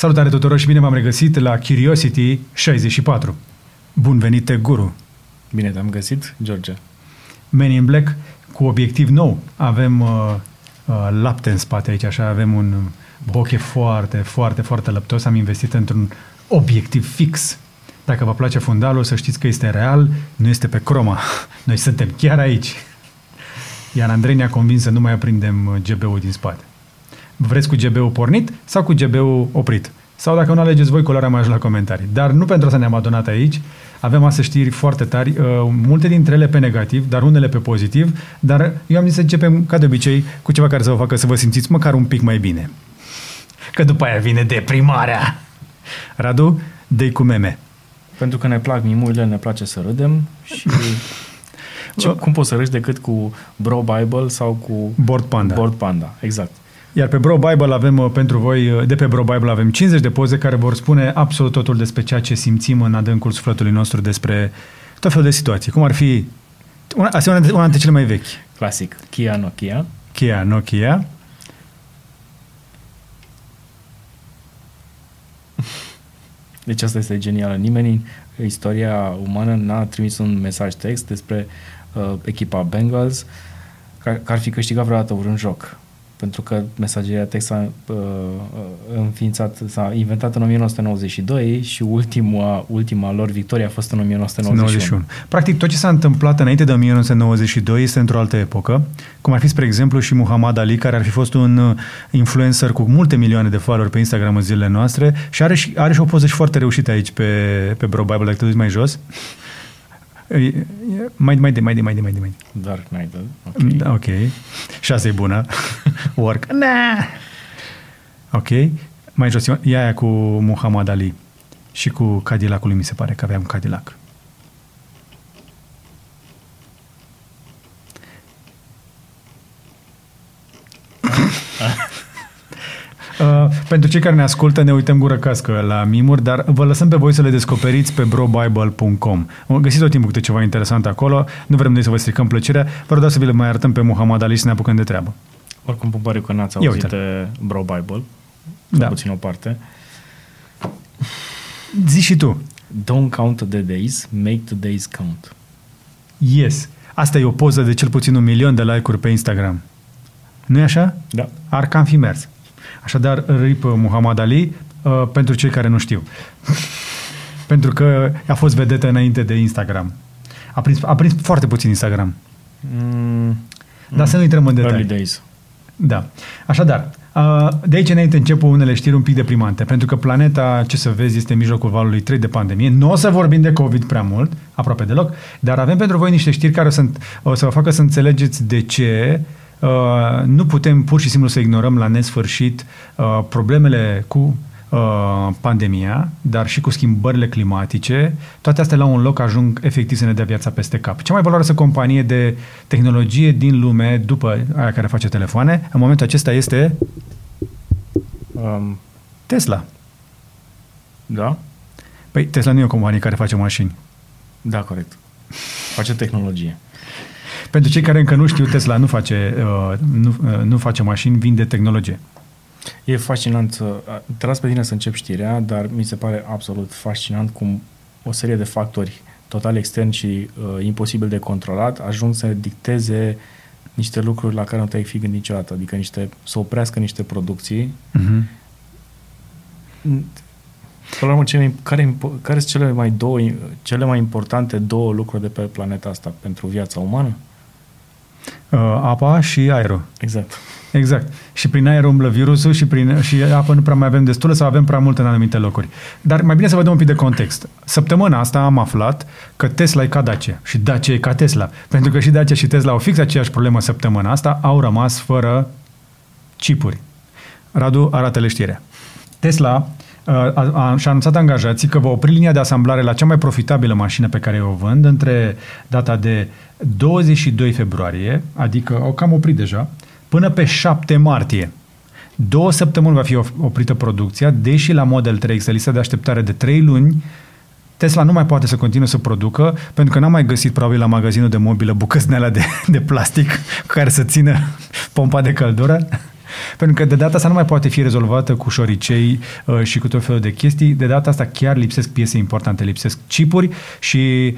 Salutare tuturor și bine v-am regăsit la Curiosity 64. Bun venit, Tech Guru! Bine te-am găsit, George! Men in Black cu obiectiv nou. Avem lapte în spate aici, așa, avem un bokeh foarte, foarte, foarte lăptos. Am investit într-un obiectiv fix. Dacă vă place fundalul, să știți că este real, nu este pe croma. Noi suntem chiar aici. Iar Andrei ne-a convins să nu mai aprindem GB-ul din spate. Vreți cu GB-ul pornit sau cu GB-ul oprit? Sau dacă nu alegeți voi, culoarea mai ajut la comentarii. Dar nu pentru asta ne-am adunat aici. Avem astăzi știri foarte tari, multe dintre ele pe negativ, dar unele pe pozitiv. Dar eu am zis să începem, ca de obicei, cu ceva care să vă facă să vă simțiți măcar un pic mai bine. Că după aia vine deprimarea. Radu, dă-i cu meme. Pentru că ne plac mimurile, ne place să râdem și... cum poți să râzi decât cu Bro Bible sau cu Bored Panda, exact. Iar pe Bro Bible avem pentru voi, de pe Bro Bible avem 50 de poze care vor spune absolut totul despre ceea ce simțim în adâncul sufletului nostru despre tot felul de situații. Cum ar fi una dintre cele mai vechi. Clasic, Kia, Nokia. Deci asta este genială. Nimeni în istoria umană n-a trimis un mesaj text despre echipa Bengals că ar fi câștigat vreodată vreun joc. Pentru că mesageria text s-a inventat în 1992 și ultima lor victorie a fost în 1991. Practic tot ce s-a întâmplat înainte de 1992 este într-o altă epocă, cum ar fi, spre exemplu, și Muhammad Ali, care ar fi fost un influencer cu multe milioane de followeri pe Instagram în zilele noastre și are și o poză și foarte reușită aici pe Bro Bible, dacă te duci mai jos. Mai de. Dark Knight, ok. Da, ok. 6 e bună. Work. Nah. Ok. Mai jos e aia cu Muhammad Ali și cu Cadillacul lui, mi se pare că avea un Cadillac. Pentru cei care ne ascultă, ne uităm gură cască la mimuri, dar vă lăsăm pe voi să le descoperiți pe brobible.com. Găsiți tot timpul câte ceva interesant acolo, nu vrem noi să vă stricăm plăcerea, vă rog să vi le mai arătăm pe Muhammad Ali și să ne apucăm de treabă. Oricum, pun pariu că n-ați auzit de Bro Bible, da. Puțin o parte. Zici și tu. Don't count the days, make the days count. Yes. Asta e o poză de cel puțin 1 milion de like-uri pe Instagram. Nu-i așa? Da. Ar cam fi mers. Așadar, RIP Muhammad Ali, pentru cei care nu știu. Pentru că a fost vedetă înainte de Instagram. A prins foarte puțin Instagram. Dar să nu intrăm în detalii. Early days. Da. Așadar, de aici înainte încep unele știri un pic deprimante. Pentru că planeta, ce să vezi, este în mijlocul valului 3 de pandemie. Nu o să vorbim de COVID prea mult, aproape deloc, dar avem pentru voi niște știri care o să vă facă să înțelegeți de ce... nu putem pur și simplu să ignorăm la nesfârșit problemele cu pandemia, dar și cu schimbările climatice. Toate astea la un loc ajung efectiv să ne dea viața peste cap. Cea mai valoroasă companie de tehnologie din lume, după aia care face telefoane, în momentul acesta este Tesla. Da? Păi Tesla nu e o companie care face mașini. Da, corect. Face tehnologie. Pentru cei care încă nu știu, Tesla nu face mașini, vinde tehnologie. E fascinant. Trebuie pe tine să încep știrea, dar mi se pare absolut fascinant cum o serie de factori total externi și imposibil de controlat ajung să dicteze niște lucruri la care nu te-ai fi gândit niciodată. Adică să oprească niște producții. Uh-huh. Care sunt cele mai importante două lucruri de pe planeta asta pentru viața umană? Apa și aerul. Exact. Și prin aer umblă virusul și apă nu prea mai avem destulă sau avem prea mult în anumite locuri. Dar mai bine să vă dăm un pic de context. Săptămâna asta am aflat că Tesla e ca Dacia și Dacia e ca Tesla. Pentru că și Dacia și Tesla au fix aceeași problemă săptămâna asta, au rămas fără chipuri. Radu, arată-le știrea. Tesla și-a anunțat angajații că va opri linia de asamblare la cea mai profitabilă mașină pe care o vând între data de 22 februarie, adică au cam oprit deja, până pe 7 martie. 2 săptămâni va fi oprită producția, deși la Model 3 există lista de așteptare de 3 luni, Tesla nu mai poate să continue să producă, pentru că n-a mai găsit probabil la magazinul de mobilă bucățele de plastic care să țină pompa de căldură. Pentru că de data asta nu mai poate fi rezolvată cu șoricei și cu tot felul de chestii. De data asta chiar lipsesc piese importante, lipsesc chipuri și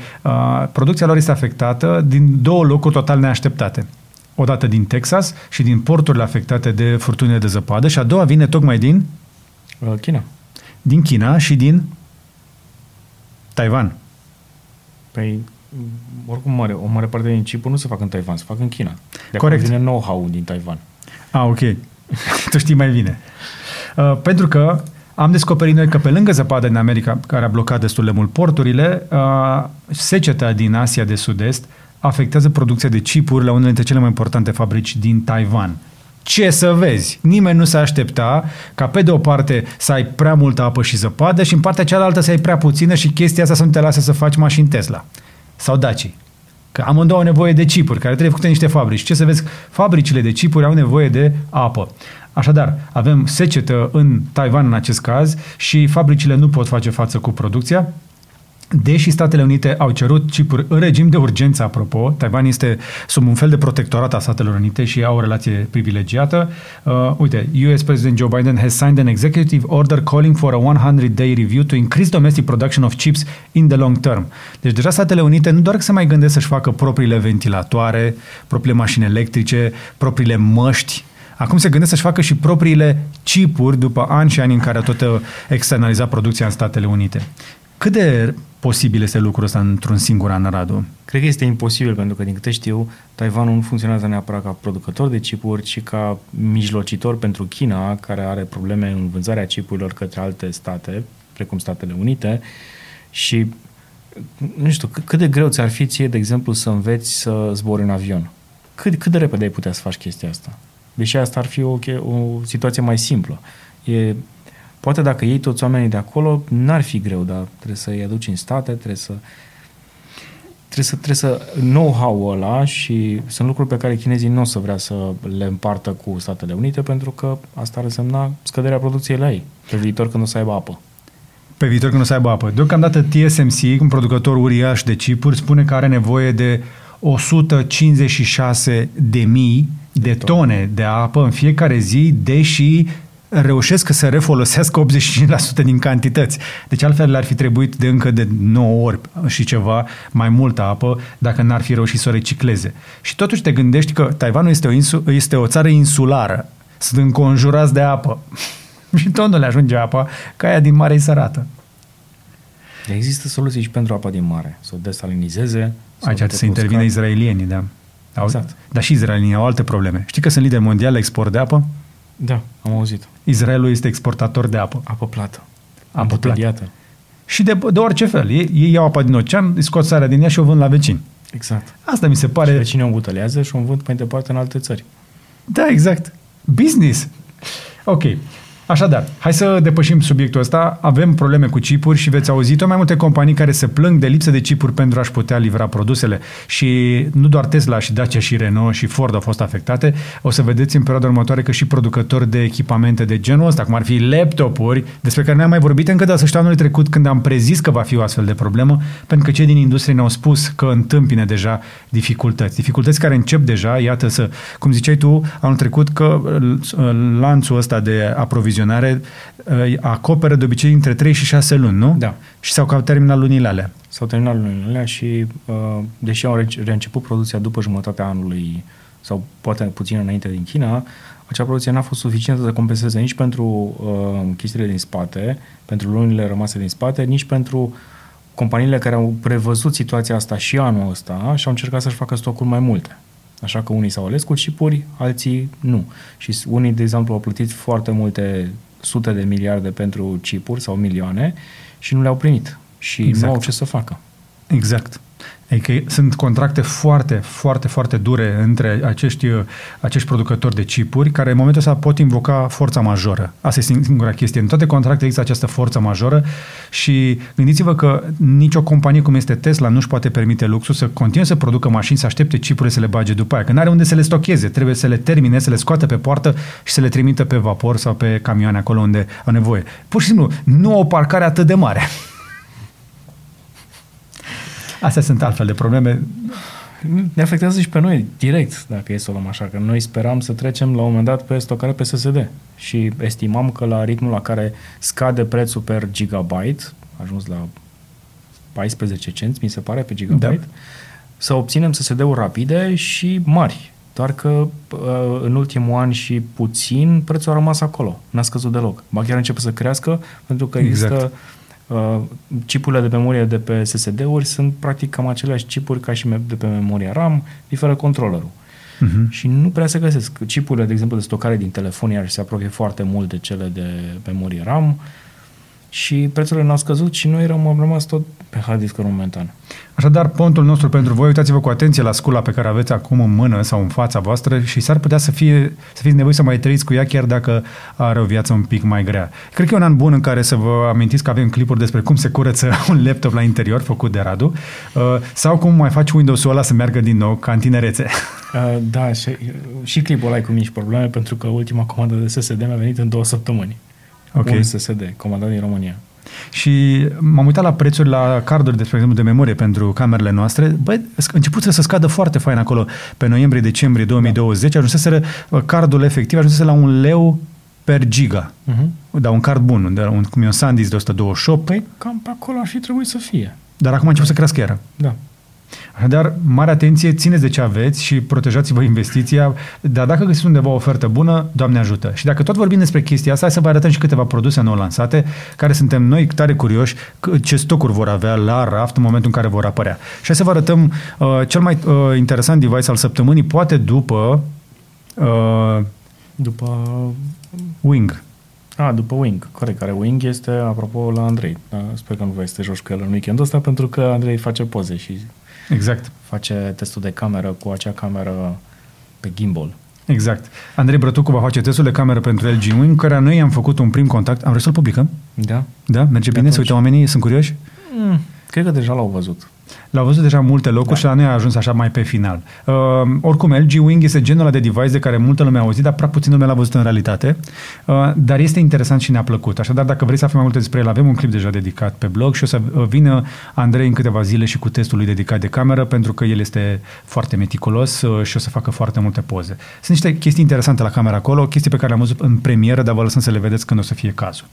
producția lor este afectată din două locuri total neașteptate. O dată din Texas și din porturile afectate de furtunile de zăpadă și a doua vine tocmai din China. Din China și din Taiwan. Păi, oricum o mare parte din chipuri nu se fac în Taiwan, se fac în China. De corect. Acolo vine know-how din Taiwan. Ah, ok. Tu știi mai bine. Pentru că am descoperit noi că pe lângă zăpada din America, care a blocat destul de mult porturile, seceta din Asia de Sud-Est afectează producția de chipuri la unele dintre cele mai importante fabrici din Taiwan. Ce să vezi? Nimeni nu se aștepta ca pe de o parte să ai prea multă apă și zăpadă și în partea cealaltă să ai prea puțină și chestia asta să nu te lasă să faci mașini Tesla sau Dacia. Că amândouă au nevoie de chipuri care trebuie făcute niște fabrici. Ce să vezi? Fabricile de chipuri au nevoie de apă. Așadar, avem secetă în Taiwan în acest caz și fabricile nu pot face față cu producția. Deși Statele Unite au cerut chipuri în regim de urgență, apropo, Taiwan este sub un fel de protectorat a Statelor Unite și au o relație privilegiată. Uite, US President Joe Biden has signed an executive order calling for a 100-day review to increase domestic production of chips in the long term. Deci deja Statele Unite nu doar că se mai gândesc să-și facă propriile ventilatoare, propriile mașini electrice, propriile măști, acum se gândesc să-și facă și propriile chipuri după ani și ani în care a tot externalizat producția în Statele Unite. Cât de posibil este lucrul ăsta într-un singur an, Radu? Cred că este imposibil, pentru că, din câte știu, Taiwanul nu funcționează neapărat ca producător de chipuri, ci ca mijlocitor pentru China, care are probleme în vânzarea chipurilor către alte state, precum Statele Unite. Și, nu știu, cât de greu ți-ar fi ție, de exemplu, să înveți să zbori în avion? Cât de repede ai putea să faci chestia asta? Deși asta ar fi o situație mai simplă. Poate dacă iei toți oamenii de acolo, n-ar fi greu, dar trebuie să-i aduci în state, trebuie să know-how-ul ăla și sunt lucruri pe care chinezii nu o să vrea să le împartă cu Statele Unite pentru că asta ar însemna scăderea producției la ei, pe viitor când o să aibă apă. Deocamdată TSMC, un producător uriaș de chipuri, spune că are nevoie de 156.000 de tone de apă în fiecare zi, deși reușesc să refolosească 85% din cantități. Deci altfel le-ar fi trebuit de încă de 9 ori și ceva mai multă apă dacă n-ar fi reușit să o recicleze. Și totuși te gândești că Taiwanul este o țară insulară. Sunt înconjurați de apă. Și tot nu le ajunge apa, că aia din mare e sărată. Există soluții și pentru apa din mare. Să o desalinizeze. Aici ar să intervine izraelienii, da. Exact. Dar și izraelienii au alte probleme. Știi că sunt lideri mondiali la export de apă? Da, am auzit. Israelul este exportator de apă. Apă plată. Apă plată. Și de orice fel. Ei iau apa din ocean, scot sarea din ea și o vând la vecini. Exact. Asta mi se pare... Și vecinii o îmbutălează și o vând mai departe în alte țări. Da, exact. Business. Ok. Așadar, hai să depășim subiectul ăsta. Avem probleme cu chipuri și veți auzi tot mai multe companii care se plâng de lipsă de chipuri pentru a-și putea livra produsele. Și nu doar Tesla și Dacia și Renault și Ford au fost afectate. O să vedeți în perioada următoare că și producători de echipamente de genul ăsta, cum ar fi laptopuri, despre care noi am mai vorbit încă de săptămâna anului trecut când am prezis că va fi o astfel de problemă, pentru că cei din industrie ne-au spus că întâmpină deja dificultăți. Dificultăți care încep deja, iată, să, cum ziceai tu, anul trecut că lanțul ăsta de aprovizionare acoperă de obicei între 3 și 6 luni, nu? Da. Și s-au terminat lunile alea. S-au terminat lunile alea și deși au reînceput producția după jumătatea anului sau poate puțin înainte din China, acea producție n-a fost suficientă să compenseze nici pentru chestiile din spate, pentru lunile rămase din spate, nici pentru companiile care au prevăzut situația asta și anul ăsta și au încercat să-și facă stocuri mai multe. Așa că unii s-au ales cu chipuri, alții nu. Și unii, de exemplu, au plătit foarte multe sute de miliarde pentru chipuri sau milioane și nu le-au primit. Și exact. Nu au ce să facă. Exact. Adică sunt contracte foarte, foarte, foarte dure între acești producători de chipuri care în momentul ăsta pot invoca forța majoră. Asta e singura chestie. În toate contractele există această forță majoră și gândiți-vă că nicio companie cum este Tesla nu-și poate permite luxul să continue să producă mașini, să aștepte chipurile să le bage după aia, că n-are unde să le stocheze. Trebuie să le termine, să le scoată pe poartă și să le trimită pe vapor sau pe camioane acolo unde au nevoie. Pur și simplu, nu o parcare atât de mare. Astea sunt altfel de probleme. ne afectează și pe noi, direct, dacă e să o luăm așa, că noi speram să trecem la un moment dat pe stocare pe SSD și estimam că la ritmul la care scade prețul per gigabyte, a ajuns la 14 cenți, mi se pare, pe gigabyte, da, să obținem SSD-uri rapide și mari, doar că în ultimul an și puțin prețul a rămas acolo, n-a scăzut deloc. Ba chiar începe să crească, pentru că există chipurile de memorie de pe SSD-uri sunt practic cam aceleași chipuri ca și de pe memoria RAM, diferă controllerul. Uh-huh. Și nu prea se găsesc. Chipurile, de exemplu, de stocare din telefon, iar se apropie foarte mult de cele de memorie RAM și prețurile n-au scăzut și noi am rămas tot pe hard disk-uri momentan. Așadar, pontul nostru pentru voi, uitați-vă cu atenție la scula pe care aveți acum în mână sau în fața voastră și s-ar putea să fiți nevoiți să mai trăiți cu ea, chiar dacă are o viață un pic mai grea. Cred că e un an bun în care să vă amintiți că avem clipuri despre cum se curăță un laptop la interior, făcut de Radu, sau cum mai faci Windows-ul ăla să meargă din nou ca în tinerețe. Da, și clipul ăla e cu mici probleme, pentru că ultima comandă de SSD mi-a venit în 2 săptămâni. Okay. Un SSD, comandat din România. Și m-am uitat la prețuri la carduri, de exemplu, de memorie pentru camerele noastre. Băi, început să scadă foarte fain acolo. Pe noiembrie-decembrie 2020 ajunseseră cardul efectiv, ajunseseră la $1 per giga. Uh-huh. Dar un card bun, cum e un SanDisk de 128. Păi cam pe acolo ar fi trebuit să fie. Dar acum a început să crească iară. Da. Așadar, mare atenție, țineți de ce aveți și protejați-vă investiția, dar dacă găsiți undeva o ofertă bună, Doamne ajută. Și dacă tot vorbim despre chestia asta, hai să vă arătăm și câteva produse nou lansate, care suntem noi tare curioși ce stocuri vor avea la raft în momentul în care vor apărea. Și hai să vă arătăm cel mai interesant device al săptămânii, poate după Wing. După Wing, corect, care Wing este, apropo, la Andrei. Sper că nu vrei să te joci cu el în weekendul ăsta, pentru că Andrei face poze și... Exact. Face testul de cameră cu acea cameră pe gimbal. Exact. Andrei Brătucu va face testul de cameră pentru LG Wing, care noi am făcut un prim contact. Am vrut să-l publicăm? Da. Da? Merge bine? Atunci. Se uită oamenii? Sunt curioși? Cred că deja l-au văzut. L-au văzut deja în multe locuri, da, și la noi a ajuns așa mai pe final. Oricum, LG Wing este genul ăla de device de care multă lume a auzit, dar prea puțin lume l-a văzut în realitate. Dar este interesant și ne-a plăcut. Așadar, dacă vrei să afli mai multe despre el, avem un clip deja dedicat pe blog și o să vină Andrei în câteva zile și cu testul lui dedicat de cameră, pentru că el este foarte meticulos și o să facă foarte multe poze. Sunt niște chestii interesante la camera acolo, chestii pe care le-am văzut în premieră, dar vă lăsăm să le vedeți când o să fie cazul.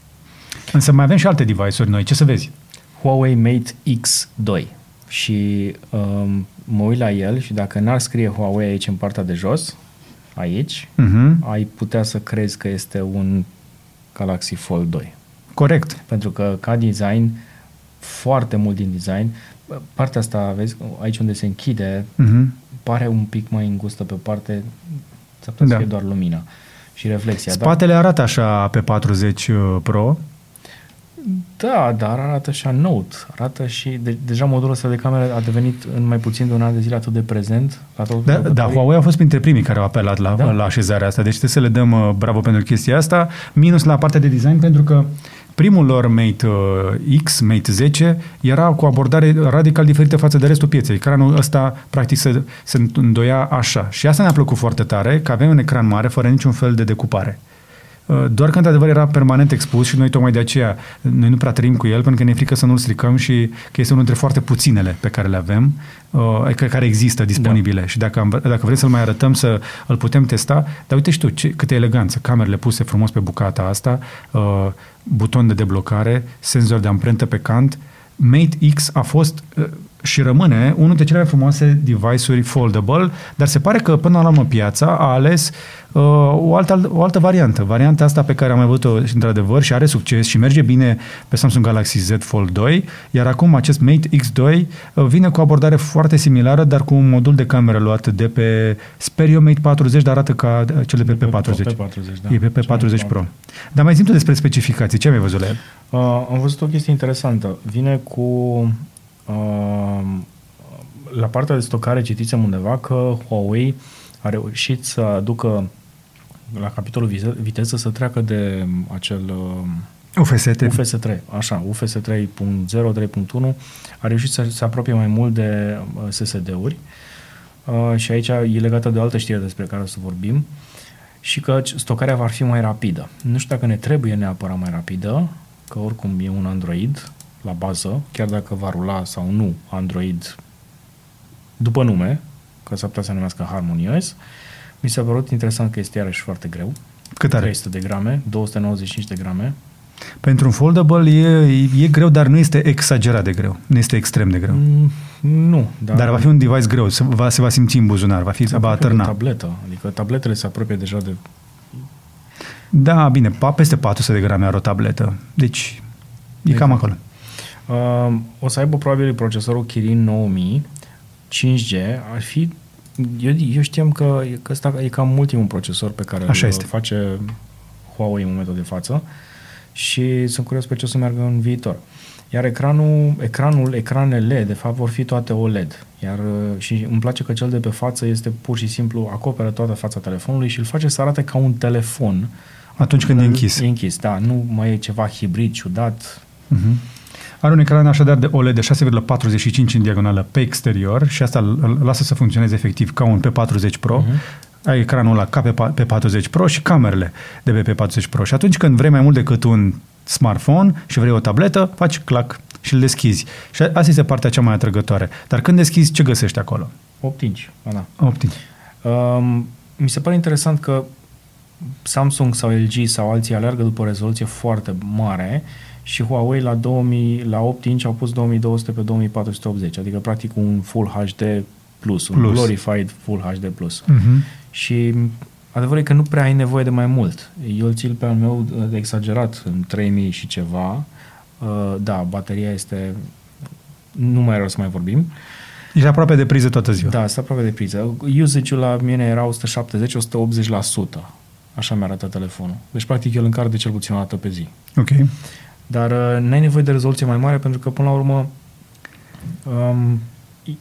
Însă mai avem și alte device-uri noi. Ce să vezi? Huawei Mate X2. Și mă uit la el și dacă n-ar scrie Huawei aici în partea de jos, aici, ai putea să crezi că este un Galaxy Fold 2. Corect. Pentru că ca design, foarte mult din design, partea asta, vezi, aici unde se închide, pare un pic mai îngustă pe parte, s-ar putea să fie doar lumina și reflexia. Spatele arată așa pe P40 Pro. Da, dar arată și Note, arată și... Deja modul ăsta de cameră a devenit în mai puțin de un an de zile atât de prezent. Da, Huawei a fost printre primii care au apelat la așezarea asta, deci trebuie să le dăm bravo pentru chestia asta, minus la partea de design, pentru că primul lor Mate X, Mate 10, era cu abordare radical diferită față de restul pieței. Ecranul ăsta, practic, se îndoia așa. Și asta ne-a plăcut foarte tare, că avem un ecran mare, fără niciun fel de decupare. Doar că, într-adevăr, era permanent expus și noi tocmai de aceea, noi nu prea trăim cu el, pentru că ne e frică să nu-l stricăm și că este unul dintre foarte puținele pe care le avem, care există disponibile. Da. Și dacă vrem să-l mai arătăm, să-l putem testa, dar uite și tu, câtă eleganță, camerele puse frumos pe bucata asta, buton de deblocare, senzor de amprentă pe cant. Mate X a fost... și rămâne unul dintre cele mai frumoase device-uri foldable, dar se pare că până la urmă piața a ales o altă variantă. Varianta asta pe care am mai văzut-o și într-adevăr și are succes și merge bine pe Samsung Galaxy Z Fold 2, iar acum acest Mate X2 vine cu o abordare foarte similară, dar cu un modul de cameră luat de pe Spereo Mate 40, dar arată ca cele pe P40. E pe P40 Pro. Dar mai zi-mi tu despre specificații. Ce ai mai văzut la el? Am văzut o chestie interesantă. Vine cu... la partea de stocare citisem undeva că Huawei a reușit să aducă la capitolul viteză să treacă de acel UFS 3.0, 3.1 a reușit să se apropie mai mult de SSD-uri și aici e legată de o altă știre despre care o să vorbim și că stocarea va fi mai rapidă. Nu știu dacă ne trebuie neapărat mai rapidă, că oricum e un Android la bază, chiar dacă va rula sau nu Android după nume, că s-ar putea să numească HarmonyOS. Mi s-a părut interesant că este iarăși foarte greu. Cât are? 300 de grame, 295 de grame. Pentru un foldable e greu, dar nu este exagerat de greu. Nu este extrem de greu. Nu. Dar va fi un device greu. Se va simți în buzunar. Va atârna. Tabletă. Adică tabletele se apropie deja de... Da, bine. Peste 400 de grame are o tabletă. Deci, e cam acolo. O să aibă probabil procesorul Kirin 9000 5G. Ar fi... Eu știam că ăsta e cam ultimul procesor pe care îl face Huawei în momentul de față. Și sunt curios pe ce o să meargă în viitor. Iar ecranele, de fapt, vor fi toate OLED. Și îmi place că cel de pe față este pur și simplu, acoperă toată fața telefonului și îl face să arate ca un telefon. Atunci când e închis. E închis, da. Nu mai e ceva hibrid, ciudat. Uh-huh. Are un ecran așadar de OLED de 6,45 în diagonală pe exterior și asta îl lasă să funcționeze efectiv ca un P40 Pro. Uh-huh. Ai ecranul ăla ca pe P40 Pro și camerele de pe P40 Pro. Și atunci când vrei mai mult decât un smartphone și vrei o tabletă, faci clac și îl deschizi. Și asta este partea cea mai atrăgătoare. Dar când deschizi, ce găsești acolo? 8 inch. Da. 8 inch. Mi se pare interesant că Samsung sau LG sau alții alergă după rezoluție foarte mare și Huawei la 8 inch au pus 2200 pe 2480, adică practic un Full HD+, un glorified Full HD+. Uh-huh. Și adevărul e că nu prea ai nevoie de mai mult. Eu îl țin pe al meu de exagerat în 3000 și ceva. Da, bateria este... Nu mai rău să mai vorbim. Ești aproape de priză toată ziua. Da, este aproape de priză. Usage-ul la mine era 170-180%. Așa mi-a arătat telefonul. Deci, practic, eu îl încarc de cel puțin o dată pe zi. Ok. Dar n-ai nevoie de rezoluție mai mare pentru că, până la urmă...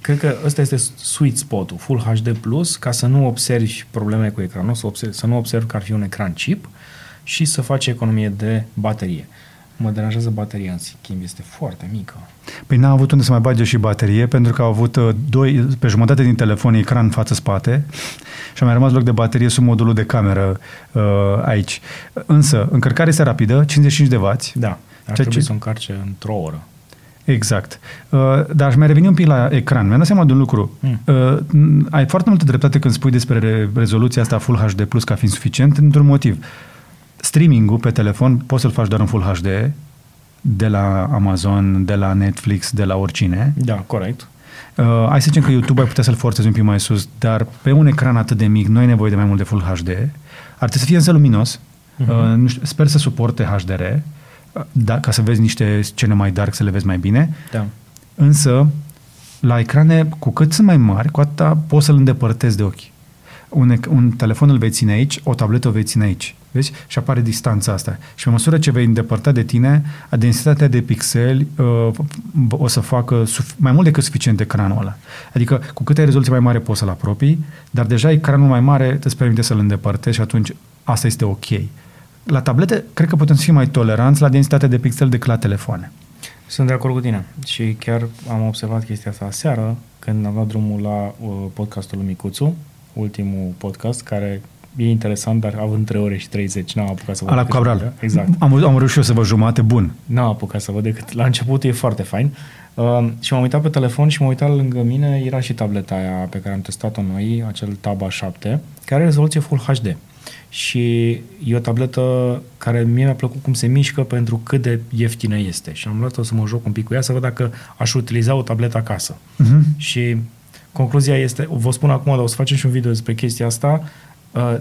Cred că ăsta este sweet spot-ul, Full HD+, ca să nu observi probleme cu ecranul, să nu observi că ar fi un ecran chip și să faci economie de baterie. Mă deranjează bateria în schimb, este foarte mică. Păi n-a avut unde să mai bage și baterie, pentru că au avut pe jumătate din telefon ecran față-spate și a mai rămas loc de baterie sub modulul de cameră aici. Însă, încărcarea este rapidă, 55W. Da, ar trebui să o încarce într-o oră. Exact. Dar aș mai reveni un pic la ecran. Mi-am dat seama de un lucru. Ai foarte multă dreptate când spui despre rezoluția asta Full HD Plus ca fiind suficient, într-un motiv. Streaming-ul pe telefon poți să-l faci doar în Full HD de la Amazon, de la Netflix, de la oricine. Da, corect. Hai să zicem că YouTube ai putea să-l forțezi un pic mai sus, dar pe un ecran atât de mic nu ai nevoie de mai mult de Full HD. Ar trebui să fie însă luminos. Nu știu, sper să suporte HDR. Da, ca să vezi niște scene mai dark, să le vezi mai bine. Da. Însă, la ecrane, cu cât sunt mai mari, cu atâta poți să-l îndepărtezi de ochi. Un telefon îl vei ține aici, o tabletă o vei ține aici. Vezi? Și apare distanța asta. Și pe măsură ce vei îndepărta de tine, densitatea de pixeli o să facă mai mult decât suficient ecranul ăla. Adică, cu cât ai rezoluție mai mare, poți să-l apropii, dar deja ecranul mai mare îți permite să-l îndepărtezi și atunci asta este ok. La tablete, cred că putem să fim mai toleranți la densitatea de pixel decât la telefoane. Sunt de acord cu tine și chiar am observat chestia asta aseară când am dat drumul la podcastul lui Micuțu, ultimul podcast, care e interesant, dar având 3 ore și 30, n-am apucat să văd. Ala Cabral. Exact. Am reușit eu să văd jumate, bun. N-am apucat să văd decât la început, e foarte fain. Și m-am uitat pe telefon și m-am uitat lângă mine, era și tableta aia pe care am testat-o noi, acel Tab A7, care are rezoluție Full HD. Și e o tabletă care mie mi-a plăcut cum se mișcă pentru cât de ieftină este. Și am luat-o să mă joc un pic cu ea să văd dacă aș utiliza o tabletă acasă. Uh-huh. Și concluzia este, vă spun acum, dar o să facem și un video despre chestia asta,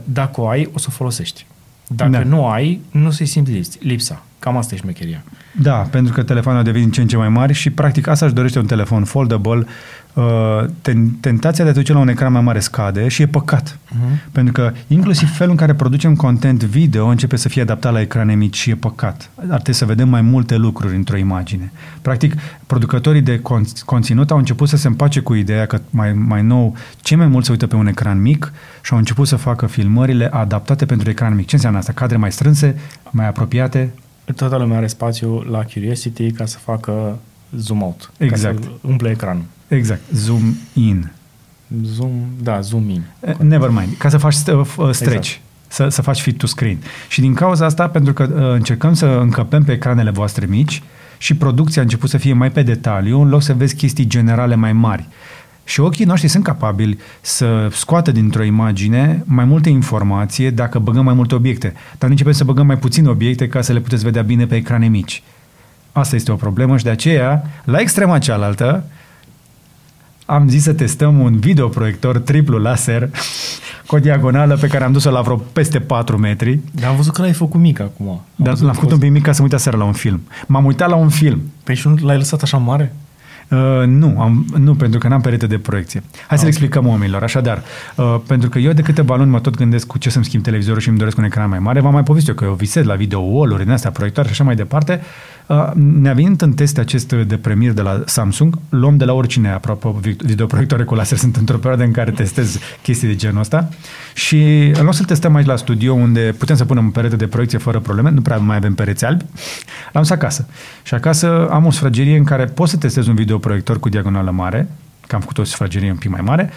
dacă o ai, o să o folosești. Dacă nu ai, nu să-i simți lipsa. Cam asta e șmecheria. Da, pentru că telefonul a devenit din ce în ce mai mari și practic asta își dorește un telefon foldable. Tentația de a duce la un ecran mai mare scade și e păcat. Uh-huh. Pentru că inclusiv felul în care producem content video începe să fie adaptat la ecrane mici și e păcat. Ar trebui să vedem mai multe lucruri într-o imagine. Practic, producătorii de conținut au început să se împace cu ideea că mai nou cei mai mulți se uită pe un ecran mic și au început să facă filmările adaptate pentru ecran mic. Ce înseamnă asta? Cadre mai strânse, mai apropiate? Toată lumea are spațiu la Curiosity ca să facă zoom out. Exact. Ca să umple ecranul. Exact. Zoom in. Zoom in. Never mind. Ca să faci stretch. Exact. Să faci fit to screen. Și din cauza asta, pentru că încercăm să încăpem pe ecranele voastre mici și producția a început să fie mai pe detaliu, în loc să vezi chestii generale mai mari. Și ochii noștri sunt capabili să scoată dintr-o imagine mai multe informații dacă băgăm mai multe obiecte. Dar începem să băgăm mai puține obiecte ca să le puteți vedea bine pe ecrane mici. Asta este o problemă și de aceea, la extrema cealaltă, am zis să testăm un videoproiector triplu laser cu o diagonală pe care am dus-o la vreo peste 4 metri. Dar am văzut că l-ai făcut mic acum. Dar l-am făcut un pic mic ca să mă uit aseară la un film. M-am uitat la un film. Păi și l-ai lăsat așa mare? Nu, pentru că n-am perete de proiecție. Hai să le explicăm oamenilor. Așadar, pentru că eu de câteva luni mă tot gândesc cu ce să-mi schimb televizorul și îmi doresc un ecran mai mare. V-am mai povestit eu că eu visez la video wall-uri din astea, proiectoare și așa mai departe. Ne-a venit în test acest de premier de la Samsung. Luăm de la oricine, aproape, videoproiectoare cu laser. Sunt într-o perioadă în care testez chestii de genul ăsta. Și în loc să-l testăm aici la studio, unde putem să punem perete de proiecție fără probleme, nu prea mai avem pereți albi, l-am dus acasă. Și acasă am o sufragerie în care pot să testez un videoproiector cu diagonală mare, că am făcut o sufragerie un pic mai mare,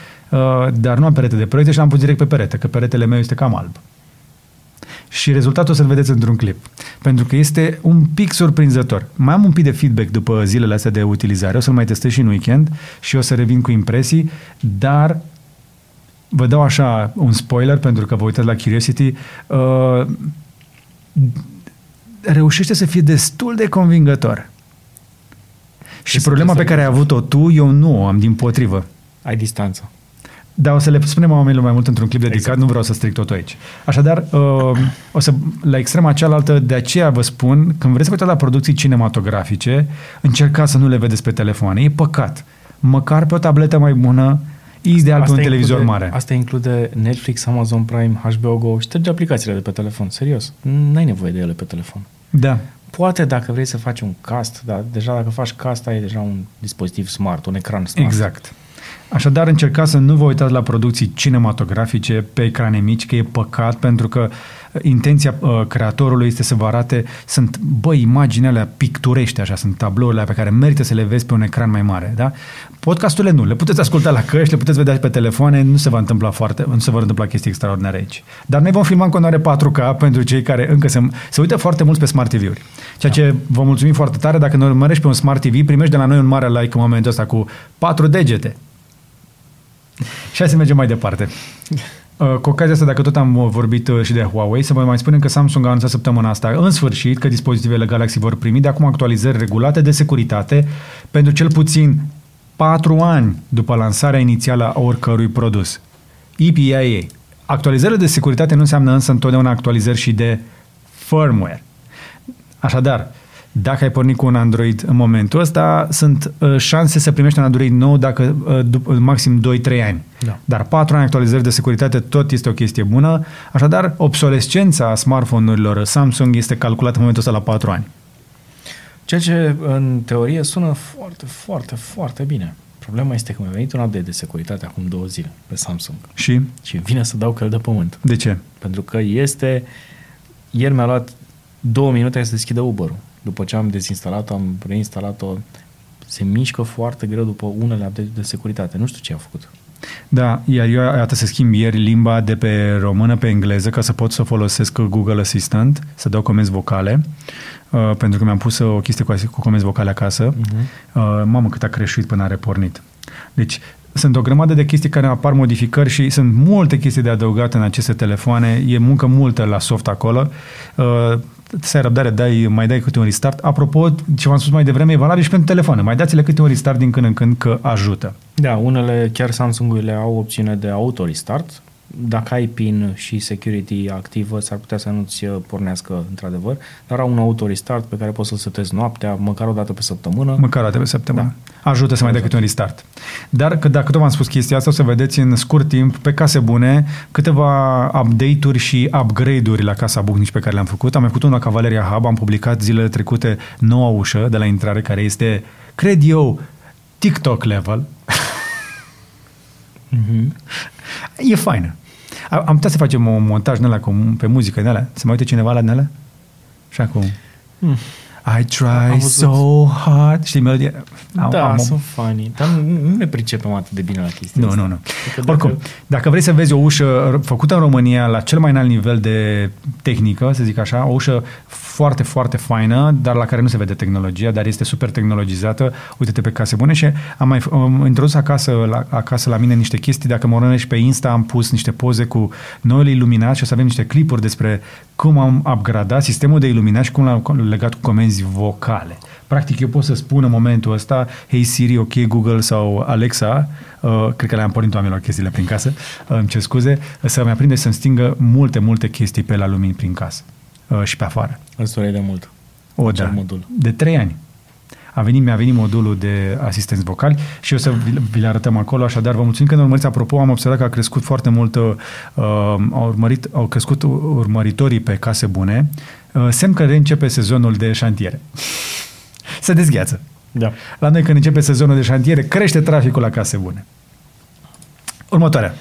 dar nu am perete de proiecție și l-am pus direct pe perete, că peretele meu este cam alb. Și rezultatul o să-l vedeți într-un clip. Pentru că este un pic surprinzător. Mai am un pic de feedback după zilele astea de utilizare. O să-l mai testez și în weekend și o să revin cu impresii, dar vă dau așa un spoiler pentru că vă uitați la Curiosity. Reușește să fie destul de convingător. Și este problema pe care ai avut-o tu, eu nu o am, dimpotrivă. Ai distanță. Dar o să le spunem oamenilor mai mult într-un clip dedicat, exact. Nu vreau să stric totul aici. Așadar, o să, la extrema cealaltă, de aceea vă spun, când vreți să uitați la producții cinematografice, încercați să nu le vedeți pe telefoane. E păcat. Măcar pe o tabletă mai bună, ideal pe un televizor mare. Asta include Netflix, Amazon Prime, HBO Go, șterge aplicațiile de pe telefon, serios. N-ai nevoie de ele pe telefon. Da. Poate dacă vrei să faci un cast, dar deja dacă faci cast, ai deja un dispozitiv smart, un ecran smart. Exact. Așadar, încercați să nu vă uitați la producții cinematografice pe ecrane mici, că e păcat, pentru că intenția creatorului este să vă arate, sunt, imaginele alea picturești, așa, sunt tablourile pe care merită să le vezi pe un ecran mai mare, da? Podcasturile nu, le puteți asculta la căști, le puteți vedea pe telefoane, nu se vor întâmpla chestii extraordinare aici. Dar noi vom filma în continuare 4K pentru cei care încă se uită foarte mult pe Smart TV-uri. Ceea ce vă mulțumim foarte tare, dacă ne urmărești pe un Smart TV, primești de la noi un mare like în momentul ăsta cu 4 degete. Și hai să mergem mai departe. Cu ocazia asta, dacă tot am vorbit și de Huawei, să vă mai spunem că Samsung a anunțat săptămâna asta, în sfârșit, că dispozitivele Galaxy vor primi de acum actualizări regulate de securitate pentru cel puțin 4 ani după lansarea inițială a oricărui produs. EPIA. Actualizările de securitate nu înseamnă însă întotdeauna actualizări și de firmware. Așadar, dacă ai pornit cu un Android în momentul ăsta, sunt șanse să primești un Android nou dacă maxim 2-3 ani. Da. Dar 4 ani actualizări de securitate tot este o chestie bună. Așadar, obsolescența smartphone-urilor Samsung este calculată în momentul ăsta la 4 ani. Ceea ce, în teorie, sună foarte, foarte, foarte bine. Problema este că mi-a venit un update de securitate acum 2 zile pe Samsung. Și vine să dau căl de pământ. De ce? Pentru că ieri mi-a luat 2 minute să deschidă Uber-ul. După ce am dezinstalat-o, am reinstalat-o, se mișcă foarte greu după unele update de securitate. Nu știu ce a făcut. Da, iar eu iată să schimb ieri limba de pe română pe engleză ca să pot să folosesc Google Assistant, să dau comenzi vocale, pentru că mi-am pus o chestie cu comenzi vocale acasă. Uh-huh. Mamă, cât a creșuit până a repornit. Deci, sunt o grămadă de chestii care apar modificări și sunt multe chestii de adăugat în aceste telefoane. E muncă multă la soft acolo. Să ai răbdare, mai dai câte un restart. Apropo, ce v-am spus mai devreme, e valabil și pentru telefoane. Mai dați-le câte un restart din când în când, că ajută. Da, unele, chiar Samsung-urile au opțiune de auto-restart. Dacă ai PIN și security activă, s-ar putea să nu-ți pornească într-adevăr, dar au un auto-restart pe care poți să-l setezi noaptea, măcar o dată pe săptămână. Da. Ajută să mai dai câte un restart. Dar că dacă tot v-am spus chestia asta, o să vedeți în scurt timp, pe case bune, câteva update-uri și upgrade-uri la casa Bucnici pe care le-am făcut. Am făcut unul la Cavaleria Hub, am publicat zilele trecute noua ușă de la intrare, care este, cred eu, TikTok level. Mm-hmm. E faină. Am putea să facem un montaj pe muzică din alea, să mai uite cineva la din alea? Așa cum... I try so hard. Știi melodia? Da, sunt funny. Dar nu ne pricepem atât de bine la chestia asta. Nu. Adică oricum, dacă vrei să vezi o ușă făcută în România la cel mai înalt nivel de tehnică, să zic așa, o ușă foarte, foarte faină, dar la care nu se vede tehnologia, dar este super tehnologizată, uite-te pe Case Bune. Și am mai introdus acasă la mine niște chestii. Dacă mă urmărești pe Insta, am pus niște poze cu noile iluminat și o să avem niște clipuri despre cum am upgradat sistemul de iluminat și cum l-am legat cu comenzi vocale. Practic, eu pot să spun în momentul ăsta, Hey Siri, OK Google sau Alexa, cred că le-am pornit oamenilor chestiile prin casă, îmi cer scuze, să-mi aprinde să-mi stingă multe, multe chestii pe la lumini prin casă și pe afară. Îți doreai de mult. O, da. Modul. De 3 ani. Mi-a venit modulul de asistenți vocali și o să vi le arătăm acolo, așadar vă mulțumim că ne urmăriți. Apropo, am observat că a crescut foarte mult, au crescut urmăritorii pe Case Bune, semn că începe sezonul de șantiere. Se dezgheață. Da. La noi când începe sezonul de șantiere, crește traficul la Case Bune. Următoarea.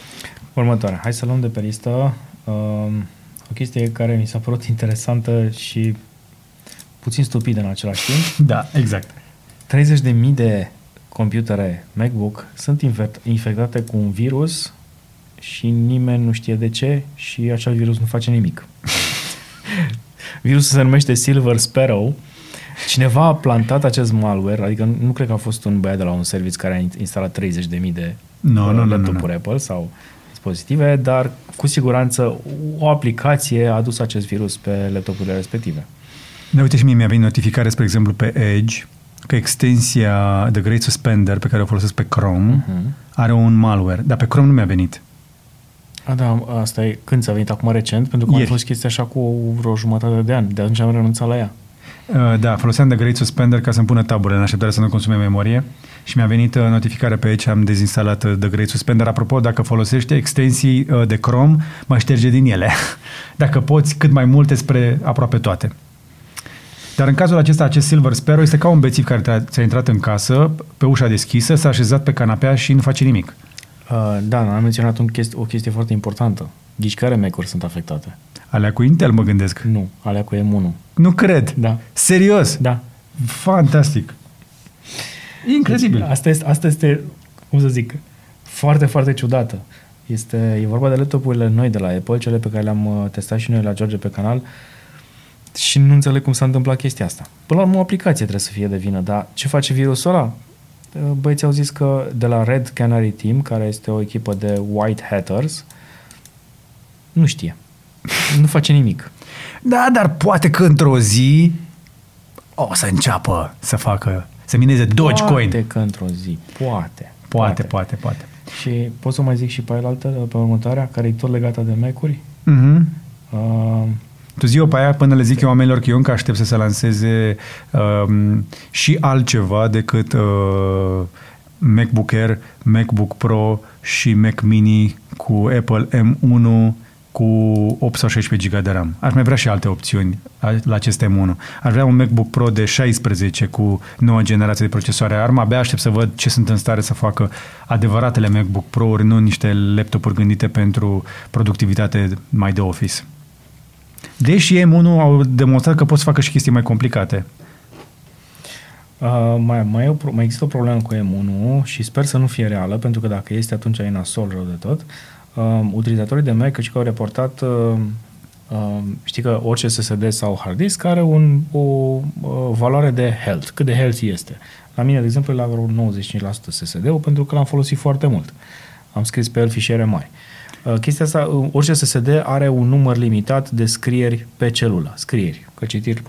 Hai să luăm de pe listă o chestie care mi s-a părut interesantă și puțin stupidă în același timp. Da, exact. 30.000 de computere MacBook sunt infectate cu un virus și nimeni nu știe de ce și acel virus nu face nimic. Virusul se numește Silver Sparrow. Cineva a plantat acest malware, adică nu cred că a fost un băiat de la un serviciu care a instalat 30.000 de laptopuri Apple sau dispozitive, dar cu siguranță o aplicație a adus acest virus pe laptopurile respective. Da, uite și mie mi-a venit notificare, spre exemplu, pe Edge, că extensia The Great Suspender, pe care o folosesc pe Chrome, are un malware. Dar pe Chrome nu mi-a venit. A, da, asta e când s-a venit, acum recent, pentru că a fost chestia așa cu vreo jumătate de ani. De atunci am renunțat la ea. Da, foloseam The Great Suspender ca să-mi pună taburile în așteptare să nu consume memorie și mi-a venit notificarea pe aici, am dezinstalat The Great Suspender. Apropo, dacă folosești extensii de Chrome, mai șterge din ele. Dacă poți, cât mai multe spre aproape toate. Dar în cazul acesta, acest Silver Sparrow este ca un bețiv care ți-a intrat în casă, pe ușa deschisă, s-a așezat pe canapea și nu face nimic. Da, am menționat o chestie foarte importantă. Ghici care Mac-uri sunt afectate? Alea cu Intel, mă gândesc. Nu, alea cu M1. Nu cred. Da. Serios? Da. Fantastic. Incredibil. Deci, asta este, cum să zic, foarte, foarte ciudată. E vorba de laptopurile noi de la Apple, cele pe care le-am testat și noi la George pe canal, și nu înțeleg cum s-a întâmplat chestia asta. Până la urmă, o aplicație trebuie să fie de vină, dar ce face virusul ăla? Băieți au zis că de la Red Canary Team, care este o echipă de White Hatters, nu știe. Nu face nimic. Da, dar poate că într-o zi o să înceapă să mineze Dogecoin. Poate că într-o zi. Poate. Și pot să mai zic și pe următoarea, care e tot legată de Mac-uri. Mhm. Tu zi-o pe aia până le zic eu oamenilor că eu încă aștept să se lanseze și altceva decât MacBook Air, MacBook Pro și Mac Mini cu Apple M1 cu 8 sau 16 GB de RAM. Aș mai vrea și alte opțiuni la acest M1. Aș vrea un MacBook Pro de 16 cu noua generație de procesoare ARM. Abia aștept să văd ce sunt în stare să facă adevăratele MacBook Pro-uri, nu niște laptopuri gândite pentru productivitate mai de office. Deși M1 au demonstrat că pot să facă și chestii mai complicate. Mai există o problemă cu M1 și sper să nu fie reală, pentru că dacă este, atunci e nasol rău de tot. Utilizatorii de Mac și că au reportat, știi că orice SSD sau hard disk are o valoare de health, cât de healthy este. La mine, de exemplu, la vreo 95% SSD-ul, pentru că l-am folosit foarte mult. Am scris pe el fișiere mari. Chestia asta, orice SSD are un număr limitat de scrieri pe celulă. Scrieri, că citiri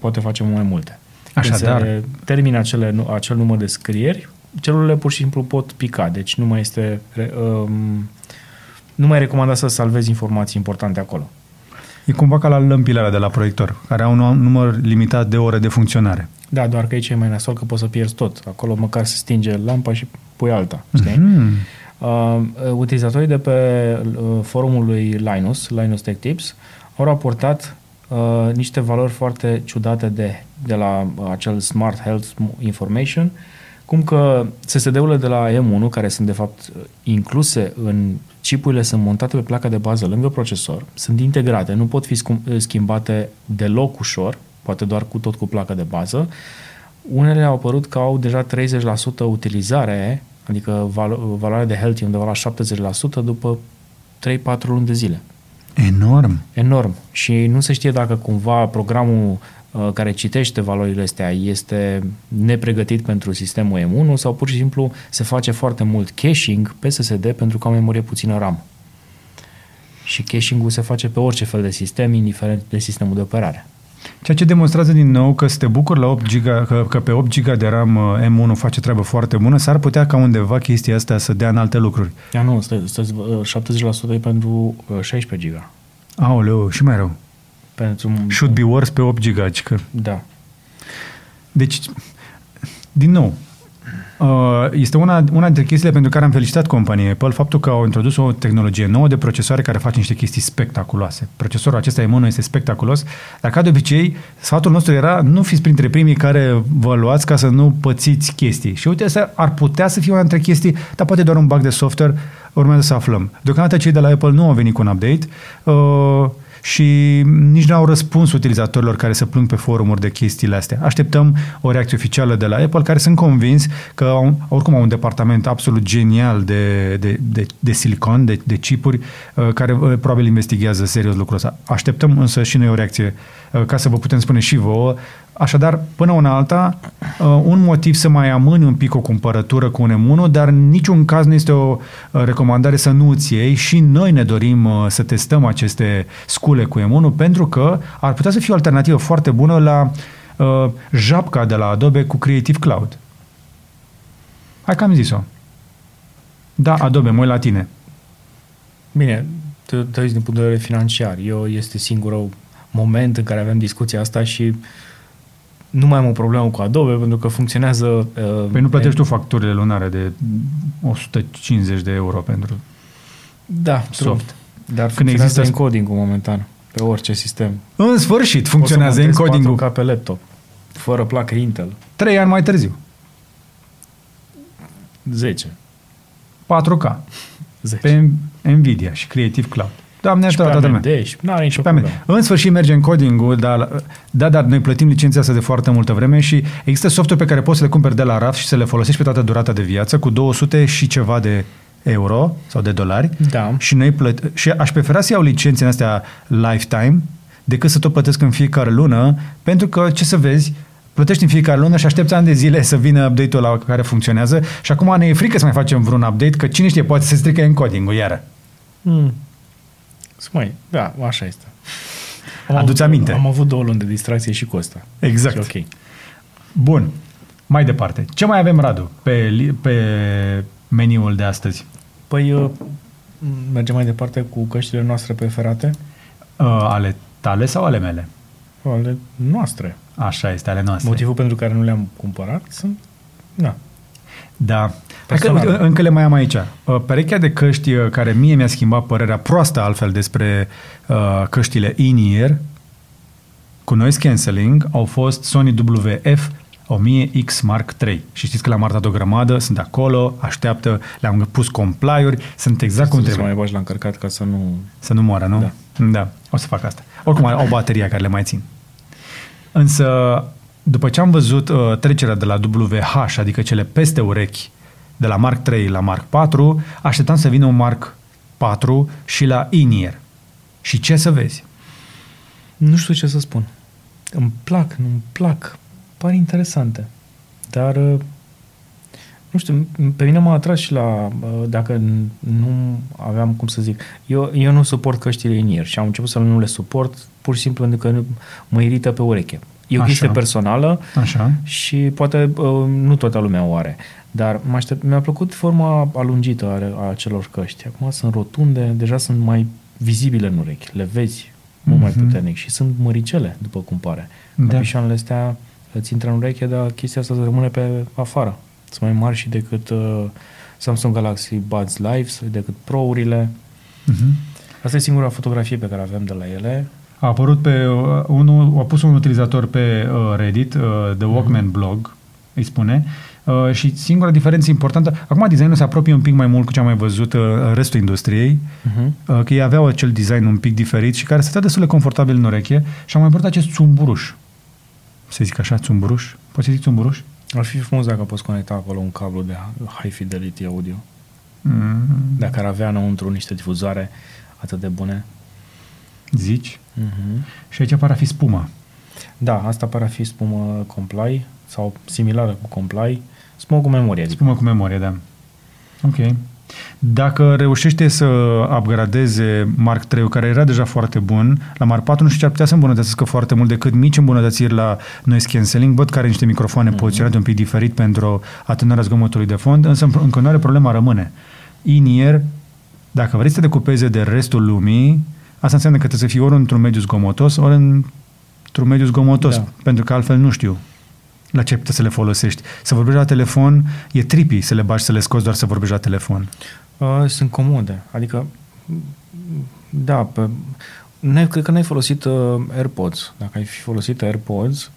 poate face mai multe. Așadar, când se termină acel număr de scrieri, celulele pur și simplu pot pica, deci nu mai este nu mai recomandat să salvezi informații importante acolo. E cumva ca la lămpile alea de la proiector, care au un număr limitat de ore de funcționare. Da, doar că aici e mai nasol că poți să pierzi tot. Acolo măcar se stinge lampa și pui alta, știi? Mm-hmm. Utilizatorii de pe forumul lui Linus Tech Tips, au raportat niște valori foarte ciudate de la acel Smart Health Information, cum că SSD-urile de la M1, care sunt de fapt incluse în chipurile, sunt montate pe placa de bază lângă procesor, sunt integrate, nu pot fi schimbate deloc ușor, poate doar cu tot cu placă de bază. Unele au apărut că au deja 30% utilizare, adică valoarea de healthy undeva la 70% după 3-4 luni de zile. Enorm! Enorm! Și nu se știe dacă cumva programul care citește valorile astea este nepregătit pentru sistemul M1 sau pur și simplu se face foarte mult caching pe SSD pentru că au memorie puțină RAM. Și caching-ul se face pe orice fel de sistem, indiferent de sistemul de operare. Ceea ce demonstrează din nou că să te bucuri la 8 giga, că pe 8 giga de RAM M1 face treabă foarte bună, s-ar putea ca undeva chestia asta să dea în alte lucruri. Ia nu, 70% e pentru 16 giga. Aoleu, și mai rău. Pentru... Should be worse pe 8 giga. Da. Deci, din nou, este una dintre chestiile pentru care am felicitat compania Apple, faptul că au introdus o tehnologie nouă de procesoare care face niște chestii spectaculoase. Procesorul acesta M1 este spectaculos, dar ca de obicei, sfatul nostru era nu fiți printre primii care vă luați ca să nu pățiți chestii. Și uite, asta ar putea să fie una dintre chestii, dar poate doar un bug de software, urmează să aflăm. Deocamdată cei de la Apple nu au venit cu un update și nici n-au răspuns utilizatorilor care se plâng pe forumuri de chestiile astea. Așteptăm o reacție oficială de la Apple, care sunt convins că oricum au un departament absolut genial de silicon, de chipuri, care probabil investigează serios lucrul ăsta. Așteptăm însă și noi o reacție ca să vă putem spune și vouă. Așadar, până una alta, un motiv să mai amâni un pic o cumpărătură cu un M1, dar în niciun caz nu este o recomandare să nu îți iei și noi ne dorim să testăm aceste scule cu M1 pentru că ar putea să fie o alternativă foarte bună la japca de la Adobe cu Creative Cloud. Hai că am zis-o. Da, Adobe, mă uit la tine. Bine, te uiți din punct de vedere financiar. Este singurul moment în care avem discuția asta și nu mai am o problemă cu Adobe pentru că funcționează... Păi nu plătești tu facturile lunare de 150 de euro pentru soft. True. Dar când funcționează encoding-ul momentan pe orice sistem. În sfârșit funcționează encoding-ul. Poți să montezi 4K pe laptop, fără placă Intel. 3 ani mai târziu. 10. 4K. 10. Pe Nvidia și Creative Cloud. Doamne, și pe AMD. În sfârșit merge în coding-ul, dar noi plătim licența asta de foarte multă vreme și există softuri pe care poți să le cumperi de la raf și să le folosești pe toată durata de viață cu 200 și ceva de euro sau de dolari. Da. Și noi și aș prefera să iau licențe în astea lifetime decât să tot plătesc în fiecare lună, pentru că, ce să vezi, plătești în fiecare lună și aștepți ani de zile să vină update-ul la care funcționează și acum ne e frică să mai facem vreun update, că cine știe, poate se strică în coding-ul iară. Da, așa este. Aduți aminte. Am avut 2 luni de distracție și cu ăsta. Exact. Ok. Bun. Mai departe. Ce mai avem, Radu, pe meniul de astăzi? Păi, mergem mai departe cu căștile noastre preferate. Ale tale sau ale mele? Ale noastre. Așa este, ale noastre. Motivul pentru care nu le-am cumpărat sunt... Da. Că, încă le mai am aici. Perechea de căști care mie mi-a schimbat părerea proastă altfel despre căștile in-ear cu noise cancelling au fost Sony WF-1000X Mark III. Și știți că le-am arătat o grămadă, sunt acolo, așteaptă, le-am pus comply-uri, sunt exact cum trebuie. Să mai bagi la încărcat ca să nu... Să nu moară, nu? Da. O să fac asta. Oricum au bateria care le mai țin. Însă... După ce am văzut trecerea de la WH, adică cele peste urechi, de la Mark 3 la Mark 4, așteptam să vină un Mark 4 și la in-ear. Și ce să vezi? Nu știu ce să spun. Îmi plac, nu-mi plac. Par interesante. Dar, nu știu, pe mine m-a atras și la, dacă nu aveam cum să zic, eu nu suport căștile in-ear și am început să nu le suport pur și simplu pentru că mă irită pe ureche. E o chestie personală. Așa. Și poate nu toată lumea o are. Dar mi-a plăcut forma alungită a acelor căști. Acum sunt rotunde, deja sunt mai vizibile în urechi. Le vezi mult mai puternic și sunt măricele, după cum pare. Capișoanele astea îți intră în ureche, dar chestia asta rămâne pe afară. Sunt mai mari și decât Samsung Galaxy Buds Live, decât Pro-urile. Asta e singura fotografie pe care avem de la ele. A apărut a pus un utilizator pe Reddit, The Walkman Blog, îi spune, și singura diferență importantă, acum designul se apropie un pic mai mult cu ce am mai văzut în restul industriei, că ei aveau acel design un pic diferit și care stătea destul de confortabil în ureche și a mai apărut acest sumburuș. să zic așa, țumburuș. Poți să zic țumburuș? Ar fi frumos dacă poți conecta acolo un cablu de high fidelity audio. Dacă ar avea înăuntru niște difuzoare atât de bune. Zici? Mm-hmm. Și aici pare a fi spuma. Da, asta pare a fi spumă Comply sau similară cu Comply. Spumă cu memorie. Adică. Spumă cu memorie, da. Ok. Dacă reușește să upgradeze Mark 3, care era deja foarte bun, la Mark 4 nu știu ce ar putea să îmbunătățească foarte mult decât mici îmbunătățiri la noise cancelling. Văd că are niște microfoane poziționate un pic diferit pentru atenuarea zgomotului de fond, însă în continuare problema rămâne. In-ear, dacă vrei să te decupeze de restul lumii, asta înseamnă că trebuie să fii ori într-un mediu zgomotos, ori într-un mediu zgomotos, da. Pentru că altfel nu știu la ce puteți să le folosești. Să vorbești la telefon, e trippy să le bagi, să le scoți doar să vorbești la telefon. Sunt comode. Adică, da, cred că n-ai folosit Airpods. Dacă ai fi folosit Airpods,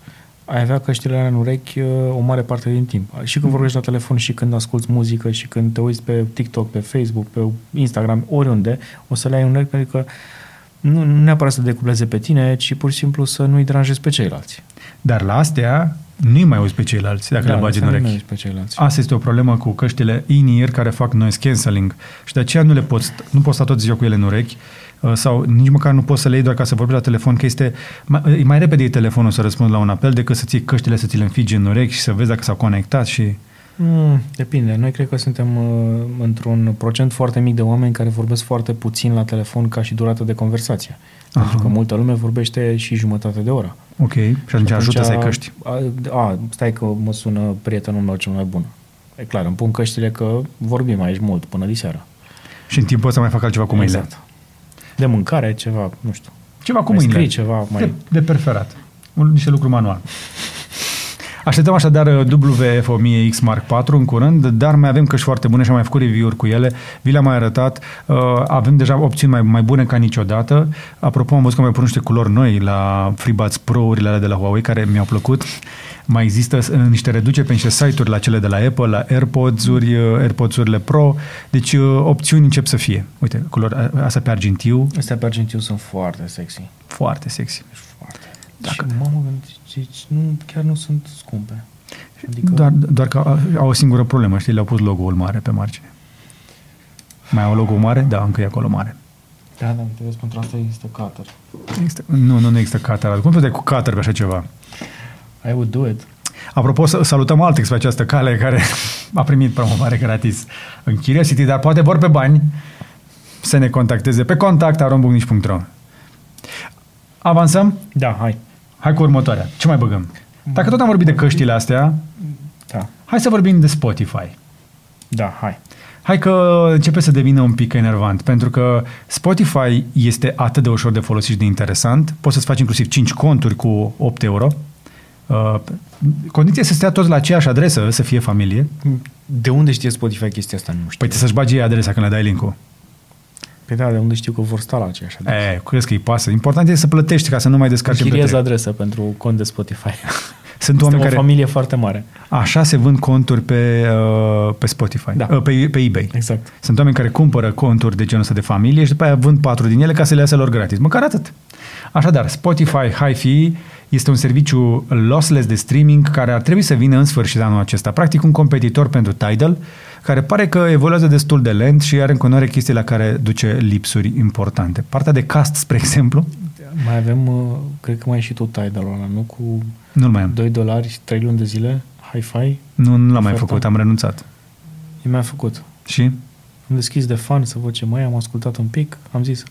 ai avea căștile în urechi o mare parte din timp. Și când vorbești la telefon, și când asculți muzică, și când te uiți pe TikTok, pe Facebook, pe Instagram, oriunde, o să le ai în urechi, pentru că nu neapărat să te decupleze pe tine, ci pur și simplu să nu-i deranjezi pe ceilalți. Dar la astea nu-i mai auzi pe ceilalți dacă le bagi în urechi. Asta este o problemă cu căștile in-ear care fac noise cancelling și de aceea nu poți sta tot ziua cu ele în urechi sau nici măcar nu poți să le iei doar ca să vorbești la telefon, că este mai repede e telefonul să răspund la un apel decât să ții căștile, să ți le înfigi în urechi și să vezi dacă s-au conectat și... depinde. Noi cred că suntem într-un procent foarte mic de oameni care vorbesc foarte puțin la telefon ca și durată de conversație. Aha. Pentru că multă lume vorbește și jumătate de oră. Ok. Și atunci ajută să ai căști. Stai că mă sună prietenul meu cel mai bun. E clar, îmi pun căștile că vorbim aici mult, până diseară. Și în timpul ăsta mai fac altceva cu mâinile. Exact. De mâncare, ceva, nu știu. Ceva cu mâinile. Scrii, ceva mai... De perferat. Niște lucruri manual. Așteptăm așadar WF 1000X Mark 4 în curând, dar mai avem căști foarte bune și am mai făcut review-uri cu ele. Vi le-am mai arătat. Avem deja opțiuni mai bune ca niciodată. Apropo, am văzut că mai pun niște culori noi la FreeBuds Pro-urile alea de la Huawei, care mi-au plăcut. Mai există niște reduceri pe niște site-uri la cele de la Apple, la AirPods-uri, AirPods-urile Pro. Deci opțiuni încep să fie. Uite, culori, asta pe argintiu. Astea pe argintiu sunt foarte sexy. Foarte sexy. Dacă... Și mamă, deci chiar nu sunt scumpe. Adică... Doar că au o singură problemă, știi, le-au pus logo-ul mare pe margine. Mai au logo-ul mare? Da, încă e acolo mare. Da, dar te vezi, pentru asta există cutter. Nu există cutter. Cum puteai cu cutter pe așa ceva? I would do it. Apropo, salutăm Altex pe această cale care a primit promovare gratis în Curiosity, dar poate vor pe bani să ne contacteze pe contact@rombucnici.ro. Avansăm? Da, hai. Hai cu următoarea. Ce mai băgăm? Dacă tot am vorbit de căștile astea, da. Hai să vorbim de Spotify. Da, hai. Hai că începe să devină un pic enervant, pentru că Spotify este atât de ușor de folosit și de interesant. Poți să-ți faci inclusiv 5 conturi cu 8 euro. Condiția este să stea toți la aceeași adresă, să fie familie. De unde știe Spotify chestia asta? Nu știu. Păi trebuie să-și bagi ei adresa când le dai link-ul. Păi da, de unde știu că vor sta la aceeași adresă? Crezi că îi pasă. Important este să plătești ca să nu mai descarci pe trei. Adresa pentru cont de Spotify. Sunt oameni care... o familie foarte mare. Așa se vând conturi pe Spotify, da. Pe eBay. Exact. Sunt oameni care cumpără conturi de genul ăsta de familie și după aia vând 4 din ele ca să le iasă lor gratis. Măcar atât. Așadar, Spotify Hi-Fi este un serviciu lossless de streaming care ar trebui să vină în sfârșit anul acesta. Practic un competitor pentru Tidal, care pare că evoluează destul de lent și are în continuare chestii la care duce lipsuri importante. Partea de cast, spre exemplu. Mai avem, cred că mai e și tot Tidal-ul ăla, nu? Cu nu-l mai am. $2, 3 luni de zile, hi-fi. Nu l-am mai făcut, am renunțat. Eu mi-am făcut. Și? Am deschis de fan să văd ce mai am ascultat un pic, am zis,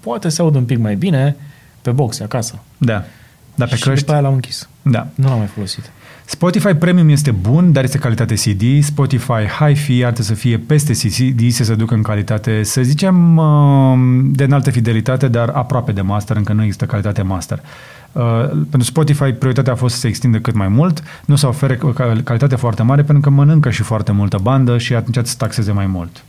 poate se aud un pic mai bine pe boxe, acasă. Da. Dar pe și căști... după aia l-am închis. Da. Nu l-am mai folosit. Spotify Premium este bun, dar este calitate CD. Spotify Hi-Fi ar trebui să fie peste CD, să se ducă în calitate, să zicem, de înaltă fidelitate, dar aproape de master, încă nu există calitate master. Pentru Spotify prioritatea a fost să se extindă cât mai mult, nu să ofere calitate foarte mare, pentru că mănâncă și foarte multă bandă și atunci îți taxeze mai mult.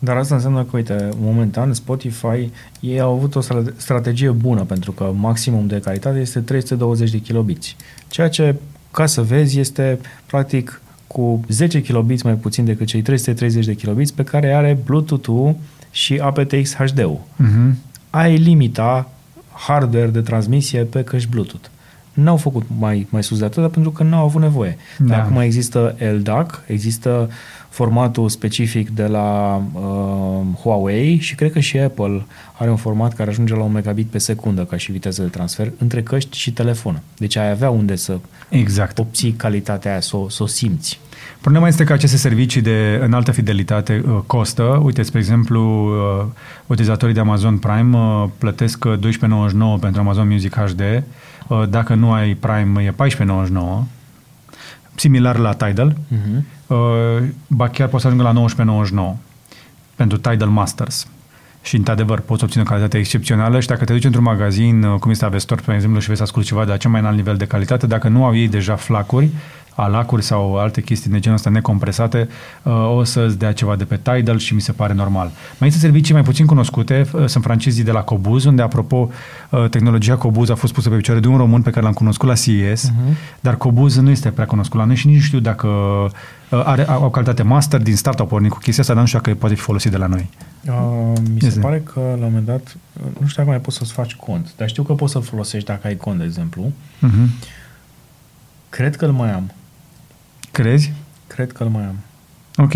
Dar asta înseamnă că, uite, momentan Spotify, ei au avut o strategie bună, pentru că maximum de calitate este 320 de kilobiți, ceea ce, ca să vezi, este practic cu 10 kilobiți mai puțin decât cei 330 de kilobiți pe care are Bluetooth-ul și aptX HD-ul. Ai limita hardware de transmisie pe căști Bluetooth. n-au făcut mai sus de atât, dar pentru că n-au avut nevoie. Da. Acum există LDAC, există formatul specific de la Huawei și cred că și Apple are un format care ajunge la 1 megabit pe secundă ca și viteză de transfer între căști și telefon. Deci ai avea unde să obții calitatea aia, să o simți. Problema este că aceste servicii de înaltă fidelitate costă. Uite, spre exemplu, utilizatorii de Amazon Prime plătesc $12.99 pentru Amazon Music HD. Dacă nu ai Prime, e $14.99. Similar la Tidal. Uh-huh. Ba chiar poți să ajungă la $19.99 pentru Tidal Masters. Și, într-adevăr, poți obține o calitate excepțională și dacă te duci într-un magazin, cum este Avestor, pe exemplu, și vei să asculti ceva de cel mai înalt nivel de calitate, dacă nu au ei deja flacuri, alacuri sau alte chestii de genul ăsta necompresate, o să-ți dea ceva de pe Tidal și mi se pare normal. Mai este servicii mai puțin cunoscute, sunt francizii de la Cobuz, unde, apropo, tehnologia Cobuz a fost pusă pe picioare de un român pe care l-am cunoscut la CES, uh-huh. Dar Cobuz nu este prea cunoscut la noi și nici nu știu dacă au o calitate master, din start au pornit cu chestia asta, dar nu știu dacă poate fi folosit de la noi. Mi se pare că, la un moment dat, nu știu dacă mai poți să-ți faci cont, dar știu că poți să-l folosești dacă ai cont, de exemplu. Uh-huh. Cred că îl mai am. Crezi? Cred că îl mai am. Ok.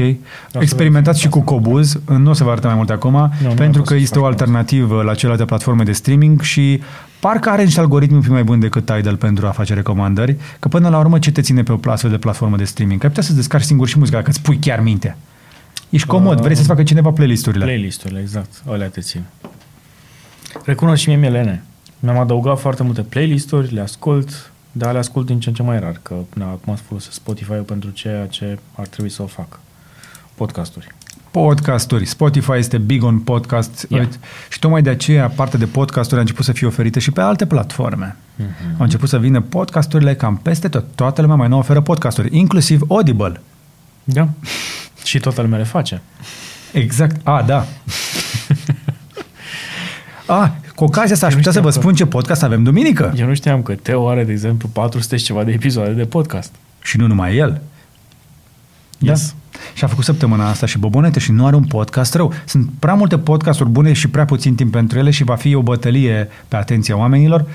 Experimentați și cu Cobuz. Nu o să vă arăt mai mult acum, pentru că este o alternativă la celelalte platforme de streaming și parcă are niște algoritmi un pic mai buni decât Tidal pentru a face recomandări, că până la urmă ce te ține pe o astfel de platformă de streaming? Că ai putea să-ți descarci singur și muzica, dacă îți pui chiar mintea. Ești comod, vrei să-ți facă cineva playlisturile. Playlisturile, exact. Alea te țin. Recunosc și mie Milene. Mi-am adăugat foarte multe playlisturi, le ascult. Dar le ascult din ce în ce mai rar, că acum folosesc Spotify-ul pentru ceea ce ar trebui să o fac. Podcasturi. Spotify este big on podcast. Yeah. Și tocmai de aceea partea de podcasturi a început să fie oferită și pe alte platforme. Mm-hmm. Au început să vină podcasturile cam peste tot. Toată lumea mai nou oferă podcasturi, inclusiv Audible. Da. Și toată lumea le face. Exact. A, da. A, cu ocazia asta aș putea să vă spun ce podcast avem duminică. Eu nu știam că Teo are, de exemplu, 400 și ceva de episoade de podcast. Și nu numai el. Yes. Da. Și a făcut săptămâna asta și Bobonete și nu are un podcast rău. Sunt prea multe podcasturi bune și prea puțin timp pentru ele și va fi o bătălie pe atenția oamenilor,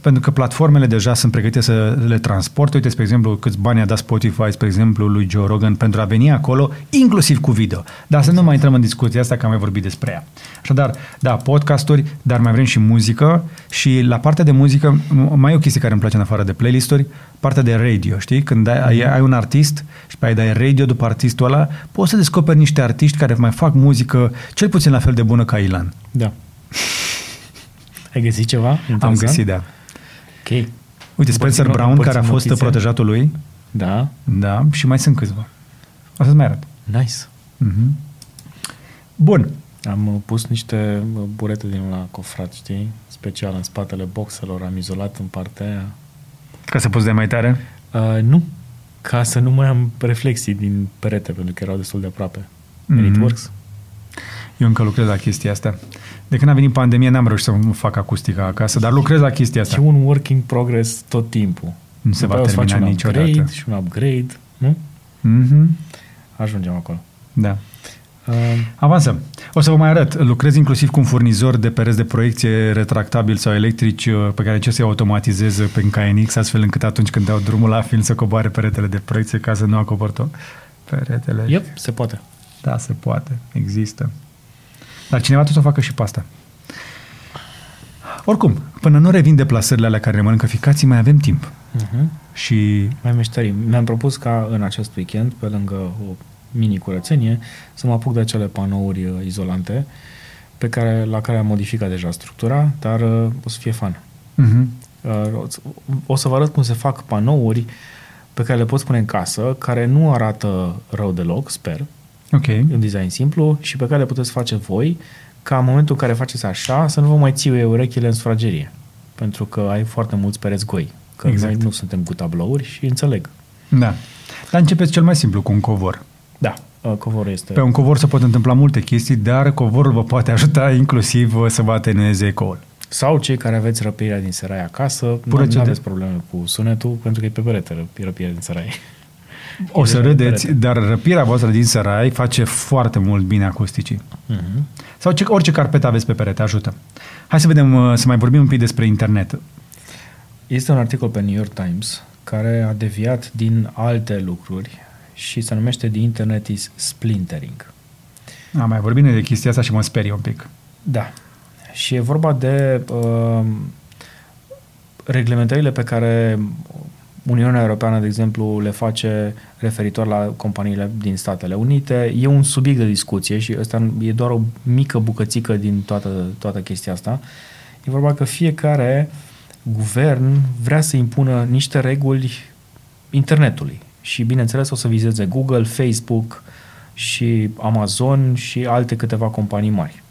pentru că platformele deja sunt pregătite să le transporte. Uite, spre exemplu, câți bani a dat Spotify, spre exemplu, lui Joe Rogan pentru a veni acolo, inclusiv cu video. Dar să nu mai intrăm în discuția asta, că am mai vorbit despre ea. Așadar, da, podcasturi, dar mai vrem și muzică și la partea de muzică, mai e o chestie care îmi place în afară de playlisturi, partea de radio, știi? Când ai un artist și pe aia dai radio după artistul ăla, poți să descoperi niște artiști care mai fac muzică cel puțin la fel de bună ca Ilan. Da. Ai găsit ceva? Interesant? Am găsit, da. Ok. Uite, Spencer Brown, care a fost protejatul lui. Da. Da, și mai sunt câțiva. O să-ți mai arăt. Nice. Mm-hmm. Bun. Am pus niște burete din la cofrat, știi? Special în spatele boxelor, am izolat în partea aia. Ca să poți de mai tare? Nu. Ca să nu mai am reflexii din perete, pentru că erau destul de aproape. Mm-hmm. It works. Eu încă lucrez la chestia asta. De când a venit pandemia, n-am reușit să mă fac acustica acasă, dar lucrez la chestia asta. E un work in progress tot timpul. Nu se va termina niciodată. Și un upgrade, nu? Mm-hmm. Ajungem acolo. Da. Avansăm. O să vă mai arăt. Lucrez inclusiv cu un furnizor de pereți de proiecție retractabil sau electrici pe care încerc să-i automatizez pe KNX, astfel încât atunci când dau drumul la film să coboare peretele de proiecție ca să nu acopăr tot. Peretele. Yep, se poate. Da, se poate. Există. Dar cineva tot o facă și pe asta. Oricum, până nu revin deplasările alea care ne mănâncă ficații, mai avem timp. Uh-huh. Și mai meșterim. Mi-am propus ca în acest weekend, pe lângă o mini-curățenie, să mă apuc de acele panouri izolante la care am modificat deja structura, dar o să fie fun. Uh-huh. O să vă arăt cum se fac panouri pe care le poți pune în casă, care nu arată rău deloc, sper. Okay. Un design simplu și pe care le puteți face voi, ca în momentul în care faceți așa să nu vă mai țiuie urechile în sufragerie, pentru că ai foarte mulți pereți goi, că exact. Noi nu suntem cu tablouri și înțeleg. Da. Dar începeți cel mai simplu, cu un covor. Da, covorul este... Pe un covor se pot întâmpla multe chestii, dar covorul vă poate ajuta inclusiv să vă atenueze ecoul. Sau cei care aveți răpirea din seraie acasă, nu aveți probleme cu sunetul, pentru că e pe perete răpirea din seraie. O să râdeți, dar răpirea voastră din sărai face foarte mult bine acusticii. Uh-huh. Sau orice carpetă aveți pe perete ajută. Hai să vedem, să mai vorbim un pic despre internet. Este un articol pe New York Times care a deviat din alte lucruri și se numește The Internet is Splintering. Am mai vorbit de chestia asta și mă sperie un pic. Da. Și e vorba de reglementările pe care Uniunea Europeană, de exemplu, le face referitor la companiile din Statele Unite. E un subiect de discuție și ăsta e doar o mică bucățică din toată chestia asta. E vorba că fiecare guvern vrea să impună niște reguli internetului și, bineînțeles, o să vizeze Google, Facebook și Amazon și alte câteva companii mari.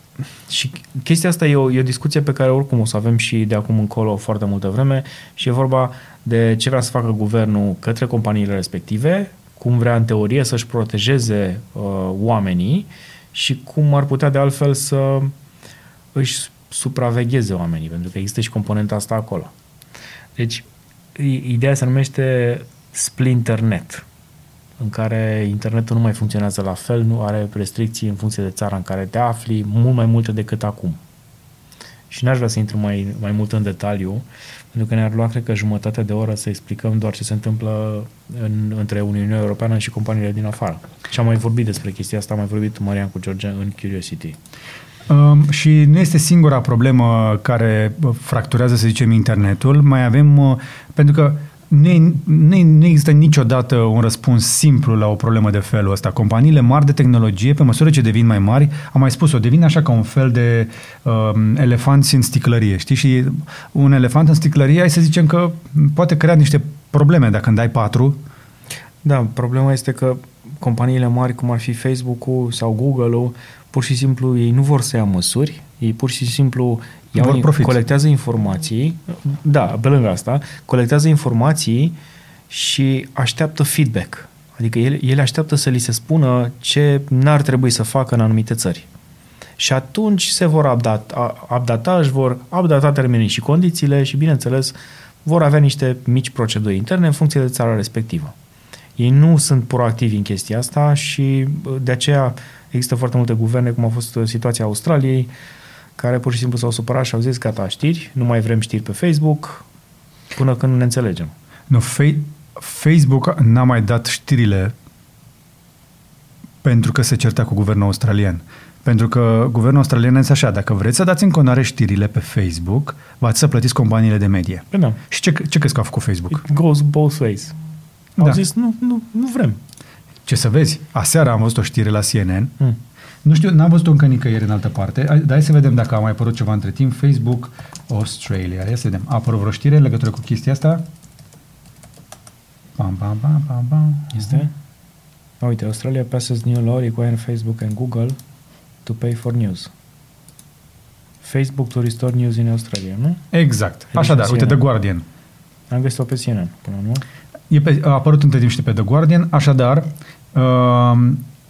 Și chestia asta e o discuție pe care oricum o să avem și de acum încolo foarte multă vreme și e vorba de ce vrea să facă guvernul către companiile respective, cum vrea în teorie să-și protejeze oamenii și cum ar putea de altfel să își supravegheze oamenii, pentru că există și componenta asta acolo. Deci, ideea se numește Splinternet, în care internetul nu mai funcționează la fel, nu are restricții în funcție de țara în care te afli, mult mai multe decât acum. Și n-aș vrea să intru mai mult în detaliu, pentru că ne-ar lua, cred că, jumătate de oră să explicăm doar ce se întâmplă între Uniunea Europeană și companiile din afară. Și am mai vorbit despre chestia asta, am mai vorbit Marian cu George în Curiosity. Și nu este singura problemă care fracturează, să zicem, internetul. Mai avem, pentru că nu există niciodată un răspuns simplu la o problemă de felul ăsta. Companiile mari de tehnologie, pe măsură ce devin mai mari, am mai spus-o, devin așa ca un fel de elefanți în sticlărie, știi? Și un elefant în sticlărie, hai să zicem că poate crea niște probleme dacă îmi dai 4. Da, problema este că companiile mari, cum ar fi Facebook-ul sau Google-ul, pur și simplu ei nu vor să ia măsuri, ei pur și simplu colectează informații, da, pe lângă asta, colectează informații și așteaptă feedback. Adică ele așteaptă să li se spună ce n-ar trebui să facă în anumite țări. Și atunci se vor updata termenii și condițiile și, bineînțeles, vor avea niște mici proceduri interne în funcție de țara respectivă. Ei nu sunt proactivi în chestia asta și de aceea există foarte multe guverne, cum a fost situația Australiei, care pur și simplu s-au supărat și au zis, gata, știri, nu mai vrem știri pe Facebook până când ne înțelegem. Nu, Facebook n-a mai dat știrile pentru că se certa cu guvernul australian. Pentru că guvernul australian este așa, dacă vreți să dați în continuare știrile pe Facebook, v-ați să plătiți companiile de media. Da. Și ce crezi că a făcut Facebook? It goes both ways. Au zis, nu vrem. Ce să vezi? Aseară am văzut o știre la CNN. Nu știu, n-am văzut-o încă nicăieri în altă parte. Dar hai să vedem dacă a mai apărut ceva între timp. Facebook Australia. Hai să vedem. A apărut vreo știre în legătură cu chestia asta? Bam. Este? Uite, Australia passes new law requiring Facebook and Google to pay for news. Facebook to restore news in Australia, nu? Exact. Așadar, uite, The Guardian. Am găsit-o pe CNN, până nu? A apărut între timp și pe The Guardian, așadar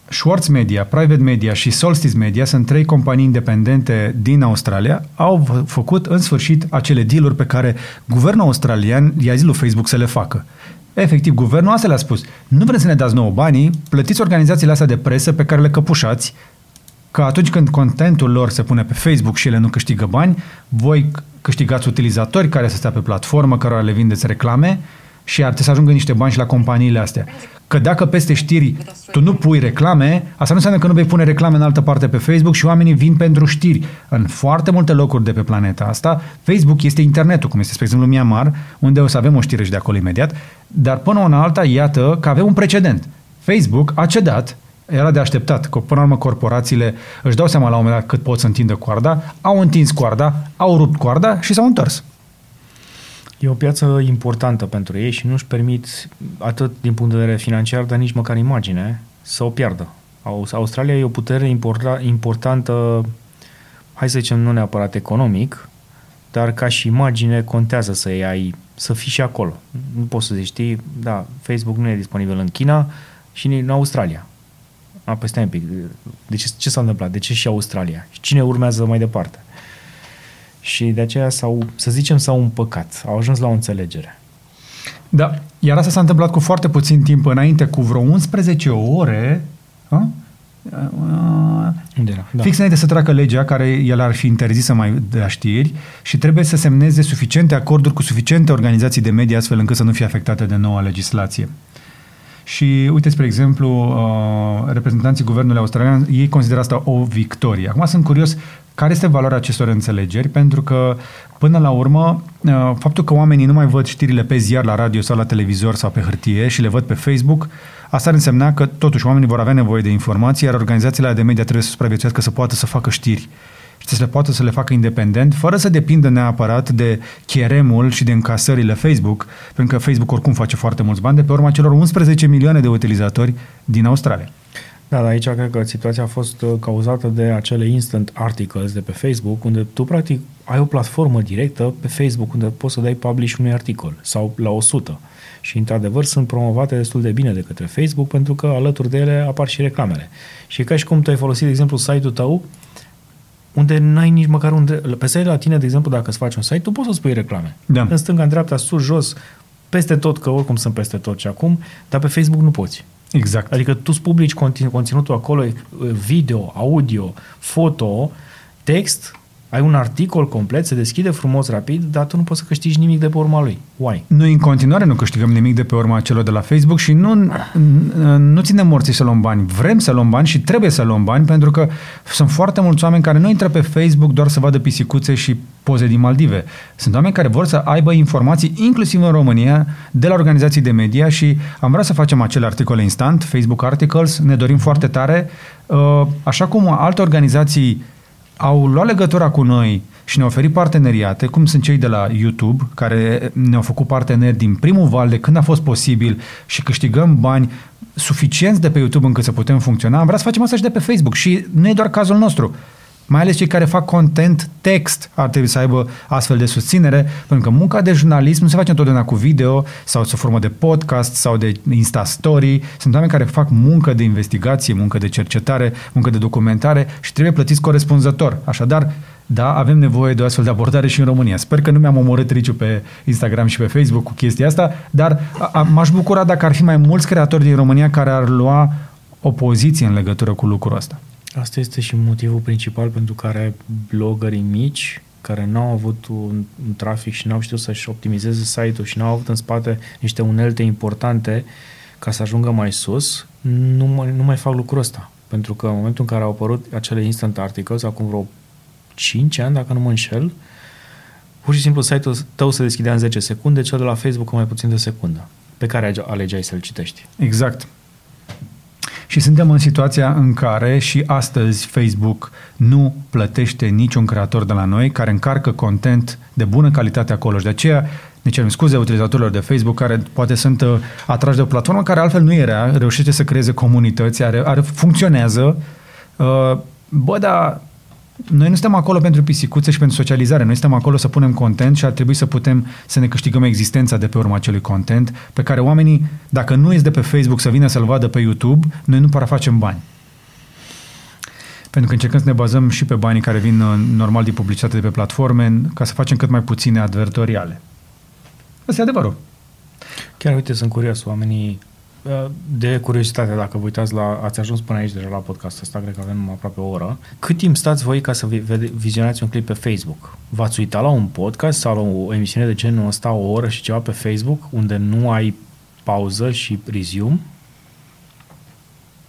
Schwartz Media, Private Media și Solstice Media sunt 3 companii independente din Australia, au făcut în sfârșit acele deal-uri pe care guvernul australian i-a zis lui Facebook să le facă. Efectiv, guvernul asta le-a spus, nu vrem să ne dați nouă banii, plătiți organizațiile astea de presă pe care le căpușați, că atunci când contentul lor se pune pe Facebook și ele nu câștigă bani, voi câștigați utilizatori care să stea pe platformă, cărora le vindeți reclame, și ar trebui să ajungă niște bani și la companiile astea. Că dacă peste știri tu nu pui reclame, asta nu înseamnă că nu vei pune reclame în altă parte pe Facebook și oamenii vin pentru știri. În foarte multe locuri de pe planeta asta, Facebook este internetul, cum este, spre exemplu, Myanmar, unde o să avem o știre și de acolo imediat, dar până una alta, iată că avem un precedent. Facebook a cedat, era de așteptat, că până la urmă corporațiile își dau seama la un moment dat cât pot să întindă coarda, au întins coarda, au rupt coarda și s-au întors. E o piață importantă pentru ei și nu-și permit, atât din punct de vedere financiar, dar nici măcar imagine, să o piardă. Australia e o putere importantă, hai să zicem, nu neapărat economic, dar ca și imagine contează să fii și acolo. Nu poți să zici, știi, da, Facebook nu e disponibil în China și în Australia. Păi stai un pic, de ce s-a întâmplat? De ce și Australia? Și cine urmează mai departe? Și de aceea, s-au împăcat, au ajuns la o înțelegere. Da, iar asta s-a întâmplat cu foarte puțin timp înainte, cu vreo 11 ore, Da. Fix înainte să treacă legea care el ar fi interzisă mai de la știri și trebuie să semneze suficiente acorduri cu suficiente organizații de media astfel încât să nu fie afectate de noua legislație. Și uite, spre exemplu, reprezentanții guvernului australian, ei consideră asta o victorie. Acum sunt curios care este valoarea acestor înțelegeri, pentru că până la urmă, faptul că oamenii nu mai văd știrile pe ziar, la radio sau la televizor sau pe hârtie și le văd pe Facebook, asta ar însemna că totuși oamenii vor avea nevoie de informații, iar organizațiile de media trebuie să supraviețuiască, să poată să facă știri și să le poată să le facă independent, fără să depindă neapărat de cheremul și de încasările Facebook, pentru că Facebook oricum face foarte mulți bani de pe urma celor 11 milioane de utilizatori din Australia. Da, dar aici cred că situația a fost cauzată de acele instant articles de pe Facebook, unde tu practic ai o platformă directă pe Facebook unde poți să dai publish unui articol sau la 100. Și într-adevăr sunt promovate destul de bine de către Facebook pentru că alături de ele apar și reclamele. Și ca și cum tu ai folosit, de exemplu, site-ul tău unde n-ai nici măcar unde... Pe site-ul la tine, de exemplu, dacă îți faci un site, tu poți să spui reclame. Da. În stânga, în dreapta, sus, jos, peste tot, că oricum sunt peste tot și acum, dar pe Facebook nu poți. Exact. Adică tu îți publici conținutul acolo, video, audio, foto, text, ai un articol complet, se deschide frumos, rapid, dar tu nu poți să câștigi nimic de pe urma lui. Why? Noi în continuare nu câștigăm nimic de pe urma celor de la Facebook și nu ținem morții să luăm bani. Vrem să luăm bani și trebuie să luăm bani pentru că sunt foarte mulți oameni care nu intră pe Facebook doar să vadă pisicuțe și poze din Maldive. Sunt oameni care vor să aibă informații, inclusiv în România, de la organizații de media și am vrea să facem acele articole instant, Facebook Articles, ne dorim foarte tare, așa cum alte organizații au luat legătura cu noi și ne-au oferit parteneriate, cum sunt cei de la YouTube, care ne-au făcut parteneri din primul val de când a fost posibil și câștigăm bani suficienți de pe YouTube încât să putem funcționa. Am vrea să facem asta și de pe Facebook și nu e doar cazul nostru. Mai ales cei care fac content text ar trebui să aibă astfel de susținere, pentru că munca de jurnalism nu se face întotdeauna cu video sau sub formă de podcast sau de Instastory. Sunt oameni care fac muncă de investigație, muncă de cercetare, muncă de documentare și trebuie plătiți corespunzător. Așadar, da, avem nevoie de o astfel de abordare și în România. Sper că nu mi-am omorât riciul pe Instagram și pe Facebook cu chestia asta, dar m-aș bucura dacă ar fi mai mulți creatori din România care ar lua o poziție în legătură cu lucrul ăsta. Asta este și motivul principal pentru care bloggerii mici, care n-au avut un trafic și n-au știut să-și optimizeze site-ul și n-au avut în spate niște unelte importante ca să ajungă mai sus, nu mai fac lucrul ăsta. Pentru că în momentul în care au apărut acele instant articles, acum vreo 5 ani, dacă nu mă înșel, pur și simplu site-ul tău se deschidea în 10 secunde, cel de la Facebook mai puțin de secundă, pe care alegeai să-l citești. Exact. Și suntem în situația în care și astăzi Facebook nu plătește niciun creator de la noi care încarcă content de bună calitate acolo și de aceea ne cerem scuze utilizatorilor de Facebook care poate sunt atrași de o platformă care altfel nu era, reușește să creeze comunități, funcționează. Bă, dar noi nu suntem acolo pentru pisicuțe și pentru socializare, noi suntem acolo să punem content și ar trebui să putem să ne câștigăm existența de pe urma acelui content pe care oamenii, dacă nu ies de pe Facebook să vină să-l vadă pe YouTube, noi nu parafacem bani. Pentru că încercăm să ne bazăm și pe banii care vin normal din publicitate de pe platforme ca să facem cât mai puține advertoriale. Asta e adevărul. Chiar uite, sunt curios, oamenii de curiozitate, dacă vă uitați ați ajuns până aici deja la podcastul ăsta, cred că avem aproape o oră. Cât timp stați voi ca să vizionați un clip pe Facebook? V-ați uitat la un podcast sau la o emisiune de genul ăsta, o oră și ceva pe Facebook, unde nu ai pauză și resume?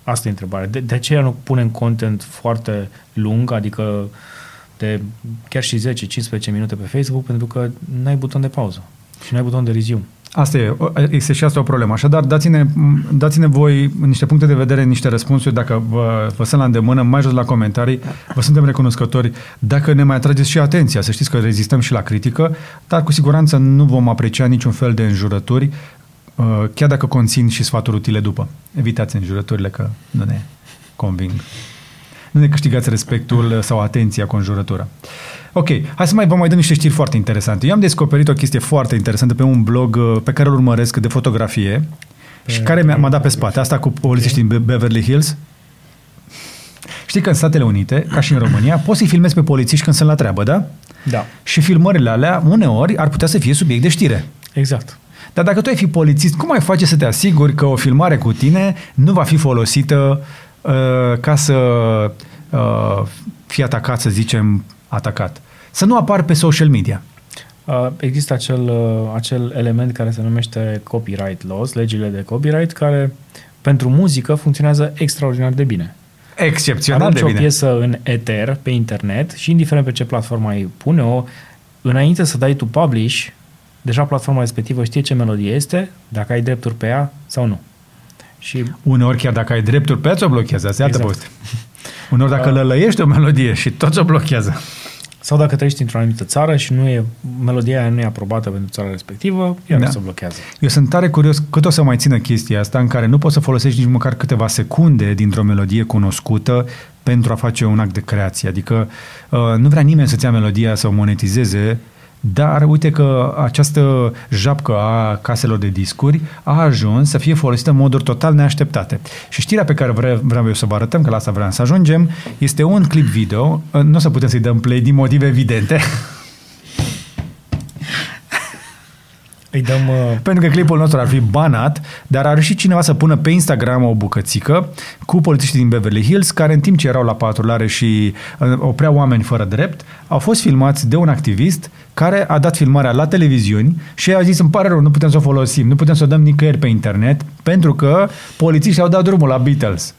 Asta e întrebarea. De aceea nu punem content foarte lung, adică de chiar și 10-15 minute pe Facebook, pentru că n-ai buton de pauză și n-ai buton de resume. Asta este și asta o problemă. Așadar, dați-ne voi niște puncte de vedere, niște răspunsuri, dacă vă sunt la îndemână, mai jos la comentarii, vă suntem recunoscători. Dacă ne mai atrageți și atenția, să știți că rezistăm și la critică, dar cu siguranță nu vom aprecia niciun fel de înjurături, chiar dacă conțin și sfaturi utile după. Evitați înjurăturile că nu ne conving. Nu ne câștigați respectul sau atenția cu înjurătura. Ok, hai să vă mai dăm niște știri foarte interesante. Eu am descoperit o chestie foarte interesantă pe un blog pe care îl urmăresc de fotografie și care m-a dat pe spate. Asta cu polițiștii din Beverly Hills. Știi că în Statele Unite, ca și în România, poți să-i filmezi pe polițiști când sunt la treabă, da? Da. Și filmările alea, uneori, ar putea să fie subiect de știre. Exact. Dar dacă tu ai fi polițist, cum ai face să te asiguri că o filmare cu tine nu va fi folosită ca să fii atacat, să zicem, atacat. Să nu apar pe social media. Există acel element care se numește copyright laws, legile de copyright, care pentru muzică funcționează extraordinar de bine. Excepțional de bine. Arunci o piesă în eter, pe internet, și indiferent pe ce platformă ai pune-o, înainte să dai tu publish, deja platforma respectivă știe ce melodie este, dacă ai drepturi pe ea sau nu. Și uneori chiar dacă ai drepturi pe ea, ți-o blochează. Exact. Uneori dacă lălăiești o melodie și tot ți-o blochează. Sau dacă trăiești într-o anumită țară și melodia nu e aprobată pentru țara respectivă, iar se blochează. Eu sunt tare curios cât o să mai țină chestia asta în care nu poți să folosești nici măcar câteva secunde dintr-o melodie cunoscută pentru a face un act de creație. Adică nu vrea nimeni să-ți ia melodia să o monetizeze, dar uite că această japcă a caselor de discuri a ajuns să fie folosită în moduri total neașteptate. Și știrea pe care vreau eu să vă arătăm, că la asta vreau să ajungem, este un clip video. Nu o să putem să-i dăm play din motive evidente. Îi dăm, pentru că clipul nostru ar fi banat, dar a reușit cineva să pună pe Instagram o bucățică cu polițiștii din Beverly Hills, care în timp ce erau la patrulare și opreau oameni fără drept, au fost filmați de un activist care a dat filmarea la televiziuni și a zis, îmi pare rău, nu putem să o folosim, nu putem să o dăm nicăieri pe internet, pentru că polițiștii au dat drumul la Beatles.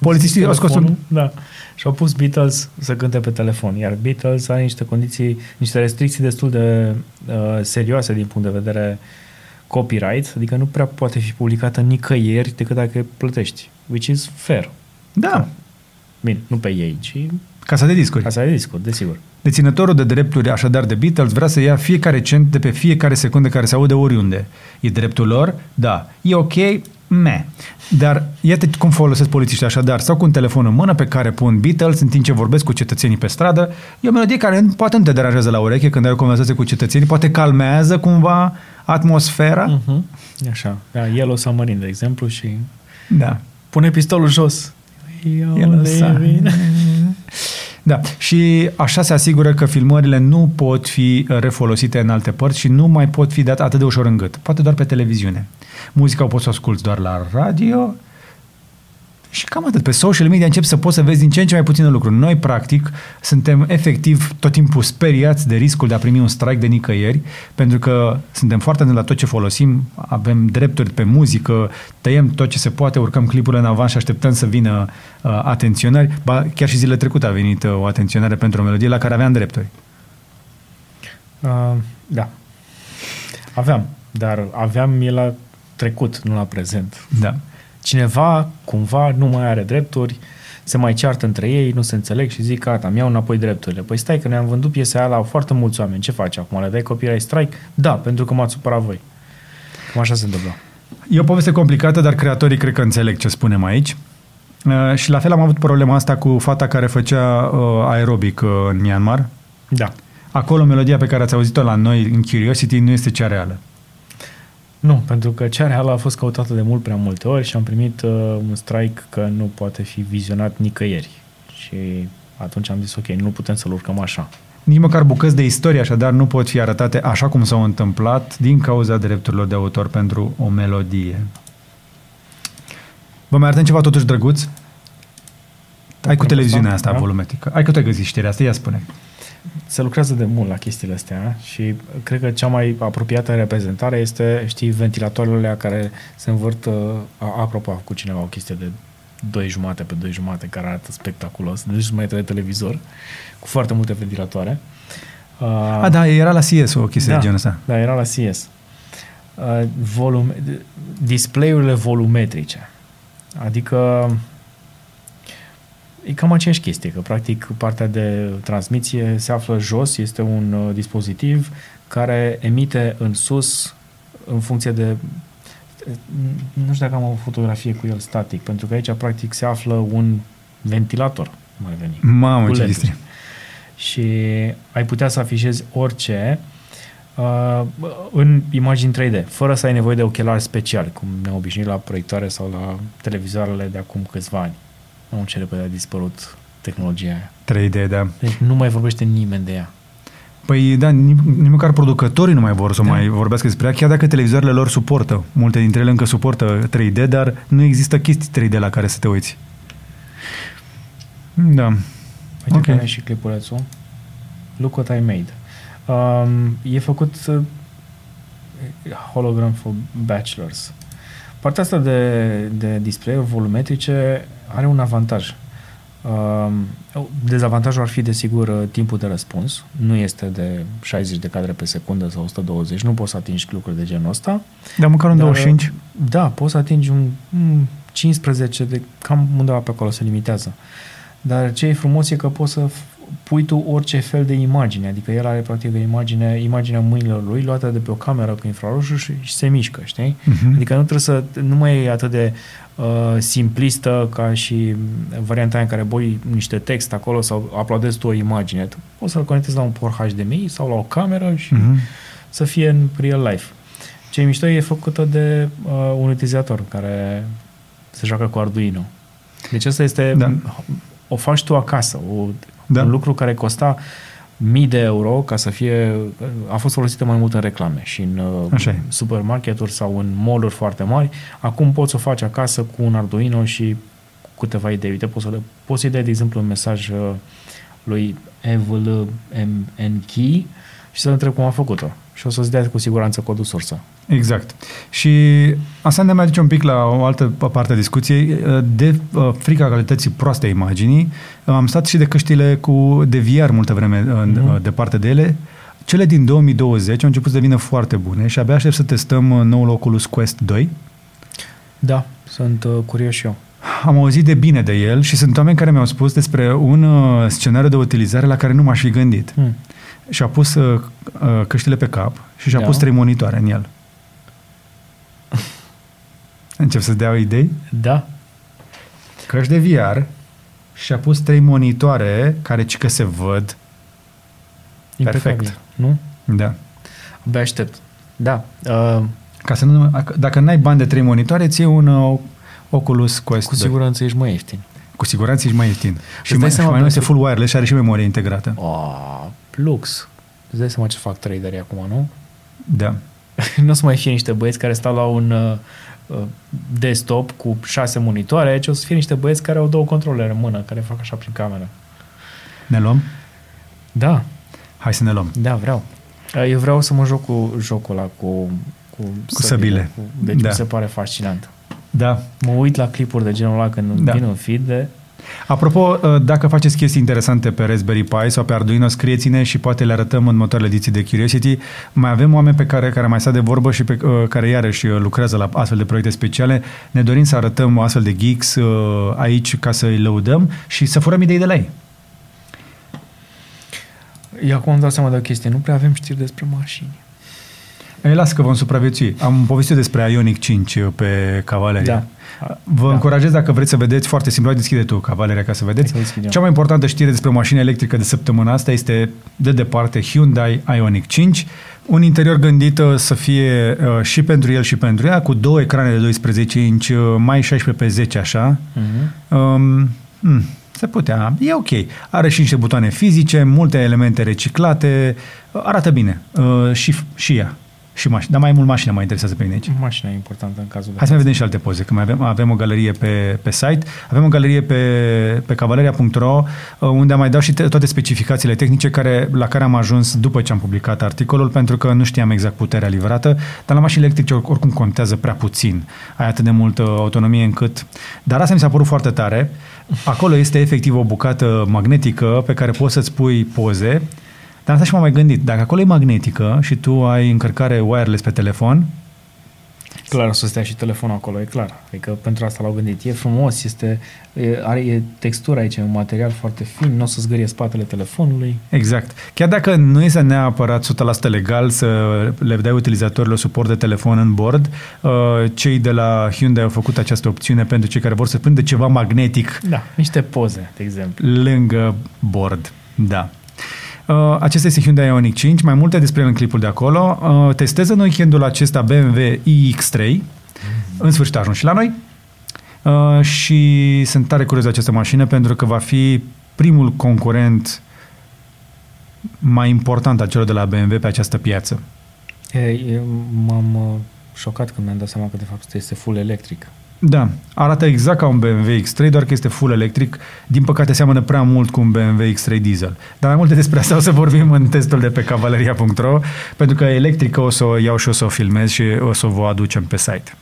Polițiștii au scos un... Da. Și au pus Beatles să cânte pe telefon, iar Beatles are niște condiții, niște restricții destul de serioase din punct de vedere copyright, adică nu prea poate fi publicată nicăieri decât dacă plătești, which is fair. Da. Bine, nu pe ei, ci... Casa de discuri. Casa de discuri, desigur. Deținătorul de drepturi, așadar, de Beatles vrea să ia fiecare cent de pe fiecare secundă care se aude oriunde. E dreptul lor? Da. E ok? Me. Dar iată cum folosesc polițiștii așadar, sau cu un telefon în mână pe care pun Beatles în timp ce vorbesc cu cetățenii pe stradă. E o melodie care poate nu te deranjează la ureche când ai o conversație cu cetățenii, poate calmează cumva atmosfera. Uh-huh. Așa. Da, Yellow Submarine, de exemplu, și da. Pune pistolul jos. Da. Și așa se asigură că filmările nu pot fi refolosite în alte părți și nu mai pot fi date atât de ușor în gât. Poate doar pe televiziune. Muzica o poți să asculți doar la radio și cam atât. Pe social media începi să poți să vezi din ce în ce mai puține lucruri. Noi, practic, suntem efectiv tot timpul speriați de riscul de a primi un strike de nicăieri, pentru că suntem foarte atenți la tot ce folosim, avem drepturi pe muzică, tăiem tot ce se poate, urcăm clipurile în avans și așteptăm să vină atenționări. Ba, chiar și zilele trecute a venit o atenționare pentru o melodie la care aveam drepturi. Da. Dar aveam e la trecut, nu la prezent. Da. Cineva, cumva, nu mai are drepturi, se mai ceartă între ei, nu se înțeleg și zic, gata, mi-au înapoi drepturile. Păi stai că ne-am vândut piesa aia la foarte mulți oameni. Ce faci acum? Le dai copyright strike? Da, pentru că m-ați supărat voi. Cum așa se întâmplă. E o poveste complicată, dar creatorii cred că înțeleg ce spunem aici. Și la fel am avut problema asta cu fata care făcea aerobic în Myanmar. Da. Acolo melodia pe care ați auzit-o la noi în Curiosity nu este cea reală. Nu, pentru că cea reală a fost căutată de mult prea multe ori și am primit un strike că nu poate fi vizionat nicăieri. Și atunci am zis, ok, nu putem să-l urcăm așa. Nici măcar bucăți de istorie, așadar, nu pot fi arătate așa cum s-au întâmplat din cauza drepturilor de autor pentru o melodie. Vă mai arătăm ceva totuși drăguț? Ai cu televiziunea asta volumetrică. Ai că tu ai găsit știrea asta, ia spune. Se lucrează de mult la chestiile astea și cred că cea mai apropiată reprezentare este, știi, ventilatoarele care se învârt apropo cu cineva, o chestie de 2,5 pe 2,5 care arată spectaculos, deci mai de televizor cu foarte multe ventilatoare. Da, era la CS o chestie de genul ăsta. Da, era la CS. Display-urile volumetrice. Adică e cam aceeași chestie, că practic partea de transmisie se află jos, este un dispozitiv care emite în sus în funcție de... Nu știu dacă am o fotografie cu el static, pentru că aici practic se află un ventilator. Mamă, ce chestie! Și ai putea să afișezi orice în imagini 3D, fără să ai nevoie de ochelari speciali, cum ne-am obișnuit la proiectoare sau la televizoarele de acum câțiva ani. Nu ce repede a dispărut tehnologia aia. 3D, da. Deci nu mai vorbește nimeni de ea. Păi, da, nici măcar producătorii nu mai vor să mai vorbească despre ea, chiar dacă televizoarele lor suportă. Multe dintre ele încă suportă 3D, dar nu există chestii 3D la care să te uiți. Da. Uite că am și clipulețul. Look what I made. E făcut hologram for bachelors. Partea asta de display-uri volumetrice are un avantaj. Dezavantajul ar fi, desigur, timpul de răspuns. Nu este de 60 de cadre pe secundă sau 120. Nu poți să atingi lucruri de genul ăsta. Dar măcar un 25? Da, poți să atingi un 15, de cam undeva pe acolo se limitează. Dar ce e frumos e că poți să pui tu orice fel de imagine. Adică el are practic o imagine, imaginea mâinilor lui luată de pe o cameră cu infraroșu și se mișcă, știi? Uh-huh. Adică nu mai e atât de simplistă ca și varianta în care boi niște text acolo sau uploadezi tu o imagine. Tu poți să-l conectezi la un port HDMI sau la o cameră și să fie în real life. Ce mișto e făcută de un utilizator care se joacă cu Arduino. Deci asta este... Da. O faci tu acasă. Un lucru care costa 1.000 de euro ca să fie... A fost folosită mai mult în reclame și în supermarketuri sau în mall-uri foarte mari. Acum poți să o faci acasă cu un Arduino și câteva idei. Uite, poți să-i dai, de exemplu, un mesaj lui Evil MNKey și să-l întrebi cum a făcut-o. Și o să-ți dea cu siguranță codul sursă. Exact. Și asta ne mai aduce un pic la o altă parte a discuției, de frica calității proaste a imaginii. Am stat și de căștile de VR multă vreme departe de ele. Cele din 2020 au început să devină foarte bune și abia aștept să testăm noul Oculus Quest 2. Da, sunt curios și eu. Am auzit de bine de el și sunt oameni care mi-au spus despre un scenariu de utilizare la care nu m-aș fi gândit. Și-a pus căștile pe cap și-a pus 3 monitoare în el. Încep să-ți dea idei? Da. Căști de VR și-a pus 3 monitoare care ci că se văd. Impecabil, perfect. Nu? Da. Abia aștept. Da. Ca să nu, dacă n-ai bani de 3 monitoare, ți iei un Oculus Quest 2. Cu siguranță ești mai ieftin. Și mai nu este full wireless și are și memorie integrată. Lux. Îți dai seama ce fac traderii acum, nu? Da. Nu o să mai fie niște băieți care stau la un desktop cu 6 monitoare, ci o să fie niște băieți care au 2 controlere în mână, care fac așa prin cameră. Ne luăm? Da. Hai să ne luăm. Da, vreau. Eu vreau să mă joc cu jocul ăla cu săbile. Deci mi se pare fascinant. Da. Mă uit la clipuri de genul ăla când vin un feed de... Apropo, dacă faceți chestii interesante pe Raspberry Pi sau pe Arduino, scrieți-ne și poate le arătăm în următoarele ediții de Curiosity. Mai avem oameni pe care mai stă de vorbă și pe care iarăși lucrează la astfel de proiecte speciale. Ne dorim să arătăm astfel de geeks aici ca să îi lăudăm și să furăm idei de la ei. Eu acum îmi dau seama de o chestie. Nu prea avem știri despre mașini. Ei, lasă că vom supraviețui. Am povestit despre Ioniq 5 pe Cavaleria. Da. Vă încurajez, dacă vreți să vedeți, foarte simplu, deschide tu Cavaleria ca să vedeți. Cea mai importantă știre despre mașina electrică de săptămâna asta este, de departe, Hyundai Ioniq 5. Un interior gândit să fie și pentru el și pentru ea, cu 2 ecrane de 12 inch, mai 16x10, așa. Se putea. E ok. Are și niște butoane fizice, multe elemente reciclate. Arată bine. Și ea. Și dar mai mult mașina mă interesează pe mine aici. Mașina e importantă în cazul de... Hai să mai vedem și alte poze, că mai avem o galerie pe site, avem o galerie pe cavaleria.ro, unde mai dau și toate specificațiile tehnice la care am ajuns după ce am publicat articolul, pentru că nu știam exact puterea livrată, dar la mașini electrice oricum contează prea puțin. Ai atât de multă autonomie încât... Dar asta mi s-a părut foarte tare. Acolo este efectiv o bucată magnetică pe care poți să-ți pui poze. Dar asta și m-am mai gândit. Dacă acolo e magnetică și tu ai încărcare wireless pe telefon... Clar, o să stea și telefonul acolo, e clar. Adică pentru asta l-au gândit. E frumos, are textura aici, un material foarte fin, nu o să zgârie spatele telefonului. Exact. Chiar dacă nu este neapărat 100% legal să le dai utilizatorilor suport de telefon în bord, cei de la Hyundai au făcut această opțiune pentru cei care vor să prindă ceva magnetic. Da, niște poze, de exemplu. Lângă bord, da. Acesta este Hyundai Ioniq 5, mai multe despre el în clipul de acolo. Testez în weekendul acesta BMW iX3, în sfârșit a ajuns și la noi, și sunt tare curios de această mașină pentru că va fi primul concurent mai important al celor de la BMW pe această piață. M-am șocat când mi-am dat seama că de fapt este full electric. Da, arată exact ca un BMW X3, doar că este full electric. Din păcate seamănă prea mult cu un BMW X3 diesel. Dar mai multe despre asta o să vorbim în testul de pe cavaleria.ro, pentru că electrică o să o iau și o să o filmez și o să vă aducem pe site.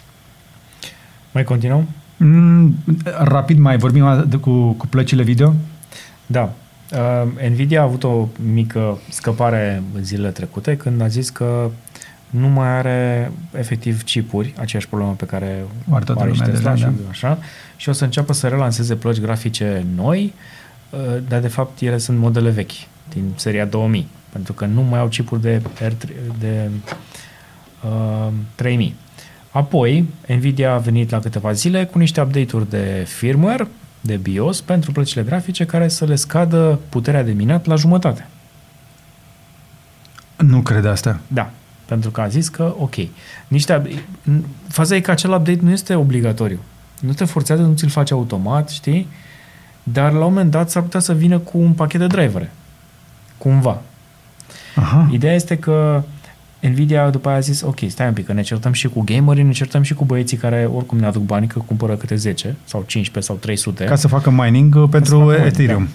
Mai continuăm? Rapid mai vorbim cu plăcile video? Da. Nvidia a avut o mică scăpare zilele trecute când a zis că nu mai are efectiv chipuri, aceeași problemă pe care o are și Tesla și așa, și o să înceapă să relanseze plăci grafice noi, dar de fapt ele sunt modele vechi, din seria 2000, pentru că nu mai au chipuri de R3000. Apoi, Nvidia a venit la câteva zile cu niște update-uri de firmware, de BIOS, pentru plăcile grafice care să le scadă puterea de minat la jumătate. Nu cred asta. Da. Pentru că a zis că, ok, faza e că acel update nu este obligatoriu. Nu te forțează, nu ți-l faci automat, știi? Dar la un moment dat s-ar putea să vină cu un pachet de drivere. Cumva. Aha. Ideea este că Nvidia după aia a zis, ok, stai un pic, că ne certăm și cu gamerii, ne certăm și cu băieții care oricum ne aduc bani, că cumpără câte 10 sau 15 sau 300. Ca să facă mining pentru Ethereum. Da.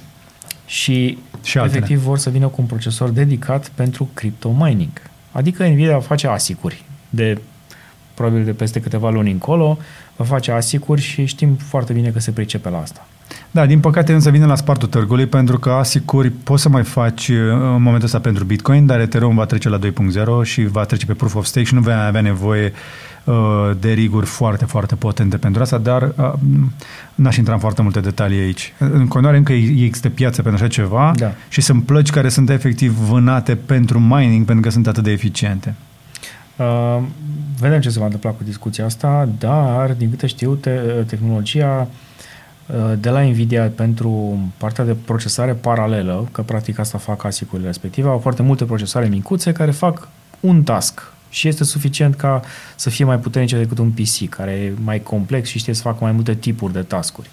Și efectiv vor să vină cu un procesor dedicat pentru crypto mining. Adică Nvidia face ASIC-uri, probabil de peste câteva luni încolo, va face ASIC-uri și știm foarte bine că se pricepe la asta. Da, din păcate însă vine la spartul târgului, pentru că ASIC-uri poți să mai faci în momentul ăsta pentru Bitcoin, dar Ethereum va trece la 2.0 și va trece pe Proof of Stake și nu vei avea nevoie de riguri foarte, foarte potente pentru asta, dar n-aș intra în foarte multe detalii aici. În continuare încă există piață pentru așa ceva, da. Și sunt plăci care sunt efectiv vânate pentru mining, pentru că sunt atât de eficiente. Vedem ce se va întâmpla cu discuția asta, dar, din câte știu, tehnologia de la Nvidia pentru partea de procesare paralelă, că practic asta fac ASIC-urile respective, au foarte multe procesare micuțe care fac un task și este suficient ca să fie mai puternice decât un PC, care e mai complex și știe să facă mai multe tipuri de taskuri.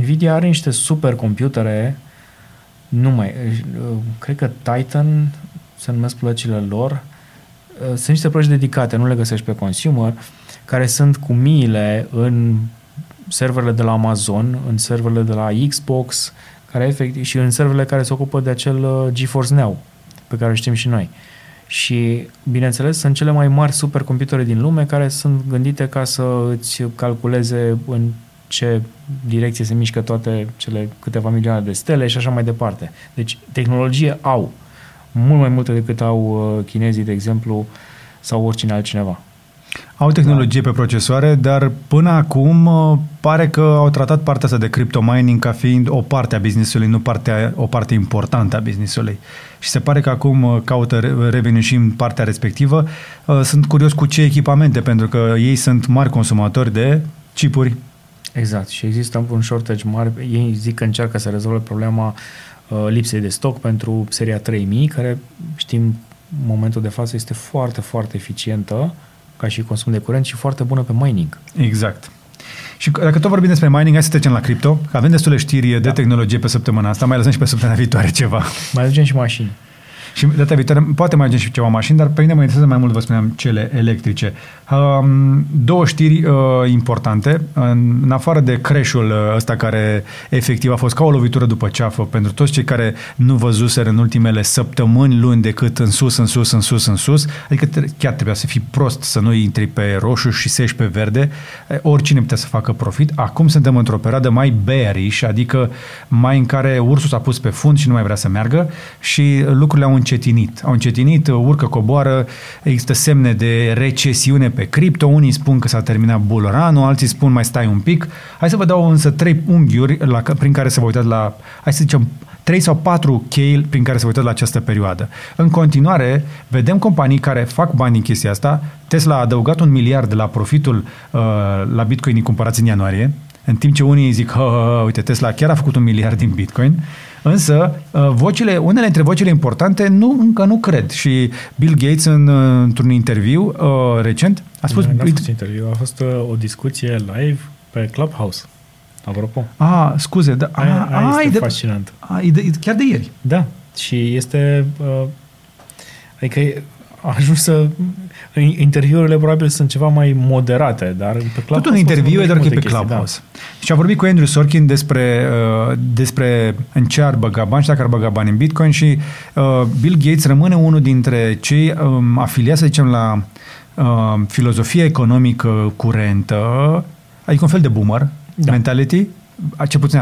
Nvidia are niște supercomputere, cred că Titan se numesc plăcile lor, sunt niște plăci dedicate, nu le găsești pe consumer, care sunt cu miile în serverele de la Amazon, în serverele de la Xbox, și în serverele care se ocupă de acel GeForce Now, pe care o știm și noi. Și, bineînțeles, sunt cele mai mari supercomputere din lume care sunt gândite ca să îți calculeze în ce direcție se mișcă toate cele câteva milioane de stele și așa mai departe. Deci, tehnologie au mult mai multe decât au chinezii, de exemplu, sau oricine altcineva. Au tehnologie pe procesoare, dar până acum pare că au tratat partea asta de crypto mining ca fiind o parte a business-ului, nu o parte importantă a business-ului. Și se pare că acum caută revenue și în partea respectivă. Sunt curios cu ce echipamente, pentru că ei sunt mari consumatori de chipuri. Exact. Și există un shortage mare. Ei zic că încearcă să rezolve problema lipsei de stoc pentru seria 3000, care știm în momentul de față este foarte, foarte eficientă ca și consum de curent și foarte bună pe mining. Exact. Și dacă tot vorbim despre mining, hai să trecem la cripto, că avem destule știri de tehnologie pe săptămâna asta, mai lăsăm și pe săptămâna viitoare ceva. Mai aducem și mașini. Și data viitoare poate mai aducem și ceva mașini, dar pe mine mă interesează mai mult, vă spuneam, cele electrice. Două știri importante, în afară de crash-ul ăsta care efectiv a fost ca o lovitură după ceafă pentru toți cei care nu văzuseră în ultimele săptămâni, luni, decât în sus, adică chiar trebuia să fii prost să nu intri pe roșu și să ieși pe verde, oricine putea să facă profit. Acum suntem într-o perioadă mai bearish, adică mai în care ursul s-a pus pe fund și nu mai vrea să meargă și lucrurile au încetinit, urcă, coboară, există semne de recesiune pe cripto, unii spun că s-a terminat bull run-ul, alții spun mai stai un pic. Hai să vă dau însă trei unghiuri prin care să vă uitați la, hai să zicem, 3 sau 4 chei prin care să vă uitați la această perioadă. În continuare, vedem companii care fac bani din chestia asta. Tesla a adăugat 1 miliard de la profitul la bitcoinii cumpărați în ianuarie, în timp ce unii zic, uite, Tesla chiar a făcut 1 miliard din bitcoin. Însă, unele dintre vocile importante încă nu cred. Și Bill Gates, într-un interviu recent, a spus... Nu a fost interviu, a fost o discuție live pe Clubhouse, apropo. Ah, scuze. Da, este fascinant. Chiar de ieri. Da, și este... adică a ajuns să... Interviurile probabil sunt ceva mai moderate, dar pe Clubhouse... Tot un interviu e doar că e pe Clubhouse. Da. Și am vorbit cu Andrew Sorkin despre în ce ar băga bani și dacă ar băga bani în Bitcoin și Bill Gates rămâne unul dintre cei afiliați, să zicem, la filozofia economică curentă, adică un fel de boomer mentality, cel puțin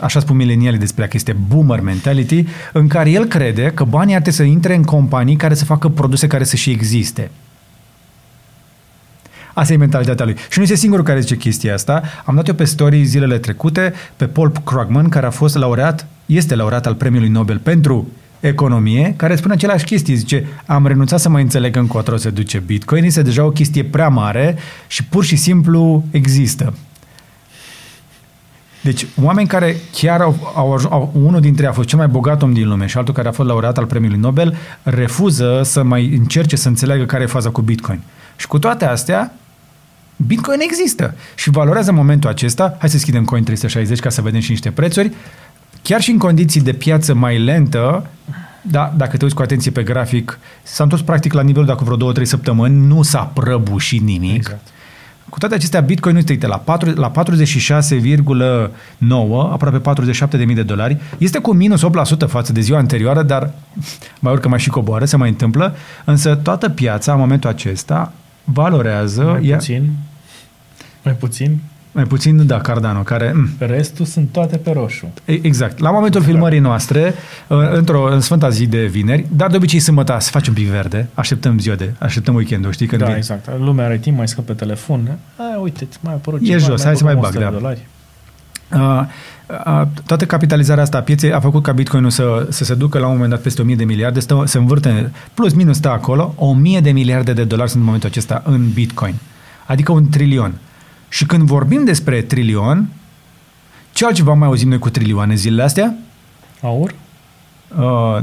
așa spun milenialii despre că este boomer mentality, în care el crede că banii ar trebui să intre în companii care să facă produse care să și existe. Asta e mentalitatea lui. Și nu este singurul care zice chestia asta. Am dat eu pe story zilele trecute pe Paul Krugman, care a fost laureat, este laureat al Premiului Nobel pentru economie, care spune aceleași chestii. Zice, am renunțat să mai înțeleg încotro se duce Bitcoin, este deja o chestie prea mare și pur și simplu există. Deci, oameni care chiar unul dintre ei a fost cel mai bogat om din lume și altul care a fost laureat al Premiului Nobel, refuză să mai încerce să înțeleagă care e faza cu Bitcoin. Și cu toate astea, Bitcoin există și valorează în momentul acesta. Hai să deschidem Coin 360 ca să vedem și niște prețuri. Chiar și în condiții de piață mai lentă, da, dacă te uiți cu atenție pe grafic, s-a întors practic la nivelul de acum vreo 2-3 săptămâni, nu s-a prăbușit nimic. Exact. Cu toate acestea, Bitcoin, uite, la 46,9, aproape $47,000, este cu minus 8% față de ziua anterioară, dar mai urcă mai și coboară, se mai întâmplă, însă toată piața, în momentul acesta, valorează... Mai puțin, da, Cardano, care... Pe restul sunt toate pe roșu. Exact. La momentul filmării noastre, în sfânta zi de vineri, dar de obicei sâmbătă se face un pic verde, așteptăm weekendul, știi? Când vine. Exact. Lumea are timp, mai scăpă pe telefon. Uite, mai a apărut ceva. E jos, hai să mai bag, da. Toată capitalizarea asta a pieței a făcut ca Bitcoinul să se ducă la un moment dat peste 1.000 de miliarde, se învârte, plus minus stă acolo, 1.000 de miliarde de dolari sunt în momentul acesta în Bitcoin. Adică un trilion. Și când vorbim despre trilion, ce altceva mai auzim noi cu trilioane zilele astea? Aur?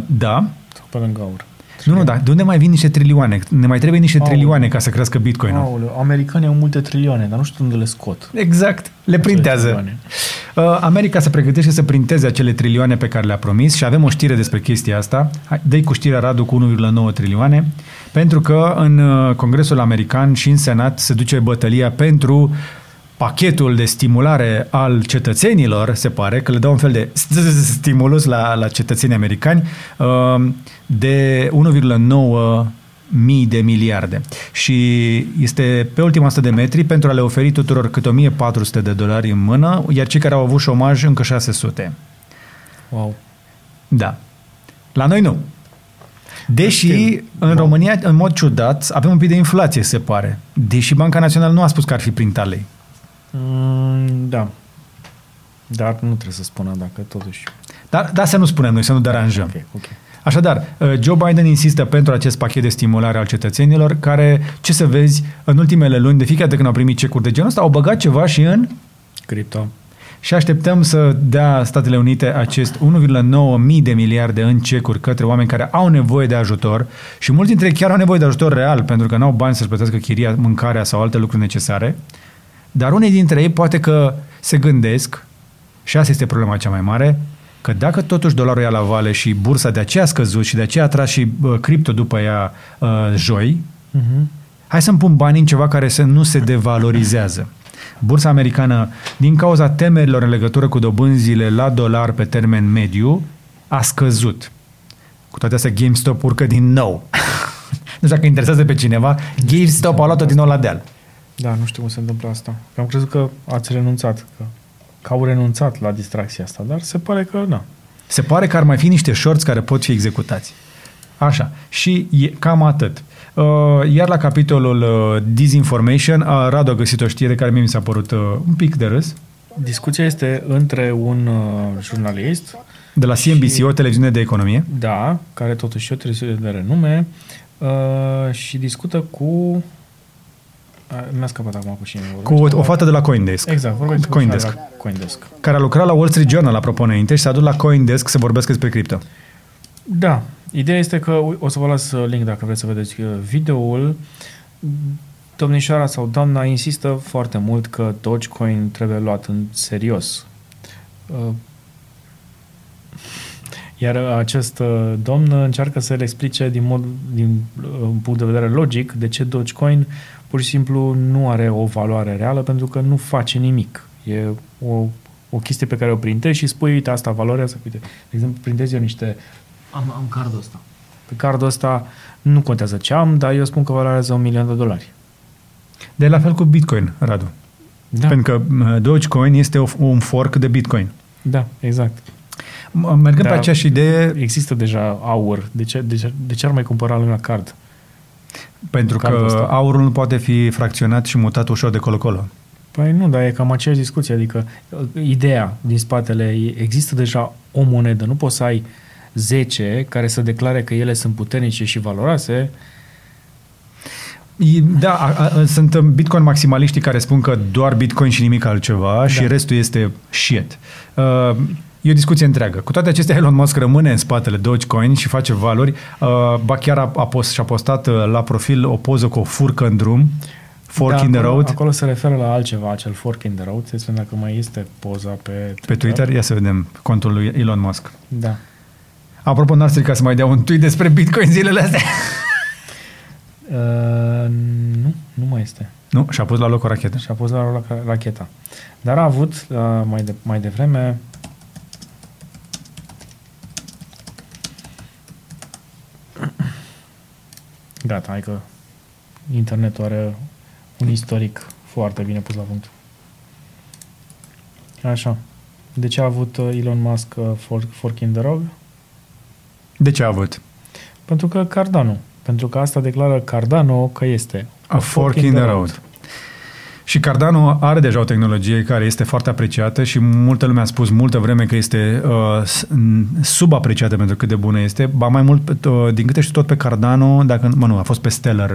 Da. Pădânc aur. Nu, da. De unde mai vin niște trilioane? Ne mai trebuie niște trilioane ca să crească Bitcoin-ul. Aoleu, americanii au multe trilioane, dar nu știu unde le scot. Exact. Le printează. America se pregătește să printeze acele trilioane pe care le-a promis și avem o știre despre chestia asta. Dă-i cu știrea, Radu, cu 1,9 trilioane. Pentru că în Congresul American și în Senat se duce bătălia pentru pachetul de stimulare al cetățenilor, se pare, că le dă un fel de stimulus la cetățenii americani, de 1,9 mii de miliarde. Și este pe ultima 100 de metri pentru a le oferi tuturor câte $1,400 în mână, iar cei care au avut șomaj încă 600. Wow. Da. La noi nu. Deși în România, în mod ciudat, avem un pic de inflație, se pare. Deși Banca Națională nu a spus că ar fi printat lei. Da. Dar nu trebuie să spună dacă totuși... Dar să nu spunem noi, să nu deranjăm. Okay. Așadar, Joe Biden insistă pentru acest pachet de stimulare al cetățenilor care, ce să vezi, în ultimele luni, de fiecare dată când au primit cecuri de genul ăsta, au băgat ceva și în... cripto. Și așteptăm să dea Statele Unite acest 1,9 mii de miliarde în cecuri către oameni care au nevoie de ajutor și mulți dintre ei chiar au nevoie de ajutor real pentru că n-au bani să-și plătească chiria, mâncarea sau alte lucruri necesare. Dar unii dintre ei poate că se gândesc, și asta este problema cea mai mare, că dacă totuși dolarul ia la vale și bursa de aceea a scăzut și de aceea a tras și cripto după ea joi, hai să-mi pun banii în ceva care să nu se devalorizează. Bursa americană, din cauza temerilor în legătură cu dobânzile la dolar pe termen mediu, a scăzut. Cu toate astea, GameStop urcă din nou. Nu știu dacă interesează pe cineva, GameStop a luat-o din nou la deal. Da, nu știu cum se întâmplă asta. Am crezut că ați renunțat, că au renunțat la distracția asta, dar se pare că nu. Se pare că ar mai fi niște shorts care pot fi executați. Așa, și cam atât. Iar la capitolul disinformation, Radu a găsit o știre care mie mi s-a părut un pic de râs. Discuția este între un jurnalist de la CNBC, o televiziune de economie. Da, care totuși e o televiziune de renume și discută cu... Mi-a scăpat acum cu cine vorbește. Cu o fată de la Coindesk. Exact, vorbește cu Coindesk. Care a lucrat la Wall Street Journal, apropo, înainte și s-a dus la Coindesk să vorbească despre cripto. Da. Ideea este că, o să vă las link dacă vreți să vedeți videoul, domnișoara sau doamna insistă foarte mult că Dogecoin trebuie luat în serios. Iar acest domn încearcă să le explice din punct de vedere logic de ce Dogecoin pur și simplu nu are o valoare reală pentru că nu face nimic. E o chestie pe care o printezi și spui, uite, asta valoarea asta, uite. De exemplu, printezi eu niște... Am cardul ăsta. Pe cardul ăsta nu contează ce am, dar eu spun că valorează $1.000.000. De la fel cu Bitcoin, Radu. Da. Pentru că Dogecoin este un fork de Bitcoin. Da, exact. Mergând pe aceeași idee... Există deja aur. De ce ar mai cumpăra lumea card? Pentru că aurul nu poate fi fracționat și mutat ușor de colo-colo. Păi nu, dar e cam aceeași discuție. Adică ideea din spatele există deja o monedă. Nu poți să ai 10 care să declare că ele sunt puternice și valoroase. Da, sunt Bitcoin maximaliștii care spun că doar Bitcoin și nimic altceva și restul este shit. E o discuție întreagă. Cu toate acestea, Elon Musk rămâne în spatele Dogecoin și face valori. Ba chiar și-a postat la profil o poză cu o furcă în drum. Fork in the road. Acolo se referă la altceva, acel fork in the road. Să vedem dacă mai este poza pe Twitter. Pe Twitter? Ia să vedem contul lui Elon Musk. Da. Apropo, n-ar strica să mai dea un tweet despre Bitcoin zilele astea? Nu mai este. Nu? Și-a pus la loc o rachetă. Și-a pus la loc racheta. Dar a avut mai devreme... Gata, hai că internetul are un istoric foarte bine pus la punct. Așa. De ce a avut Elon Musk fork in the road? De ce a avut? Pentru că Cardano. Pentru că asta declară Cardano că este a fork in the road. Și Cardano are deja o tehnologie care este foarte apreciată și multă lume a spus multă vreme că este subapreciată pentru cât de bună este. Ba mai mult, din câte știu tot pe Cardano, a fost pe Stellar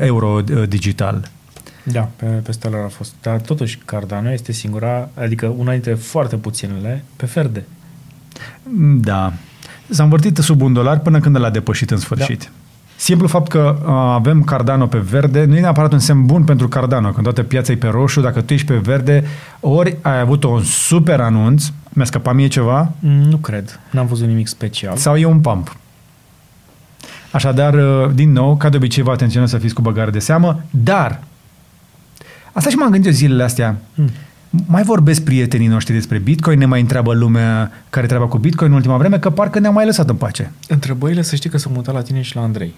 euro digital. Da, pe Stellar a fost. Dar totuși Cardano este singura, adică una dintre foarte puținele, pe verde. Da. S-a învârtit sub $1 până când l-a depășit în sfârșit. Da. Simplu fapt că avem Cardano pe verde nu e neapărat un semn bun pentru Cardano, când toată piața e pe roșu, dacă tu ești pe verde, ori ai avut un super anunț, mi-a scăpat mie ceva? Nu cred, n-am văzut nimic special. Sau e un pump. Așadar, din nou, ca de obicei vă atenționez să fiți cu băgare de seamă, dar asta și m-am gândit eu zilele astea. Mai vorbesc prietenii noștri despre Bitcoin, ne mai întreabă lumea care treaba cu Bitcoin în ultima vreme, că parcă ne-au mai lăsat în pace. Întrebările, să știi că s-au mutat la tine și la Andrei.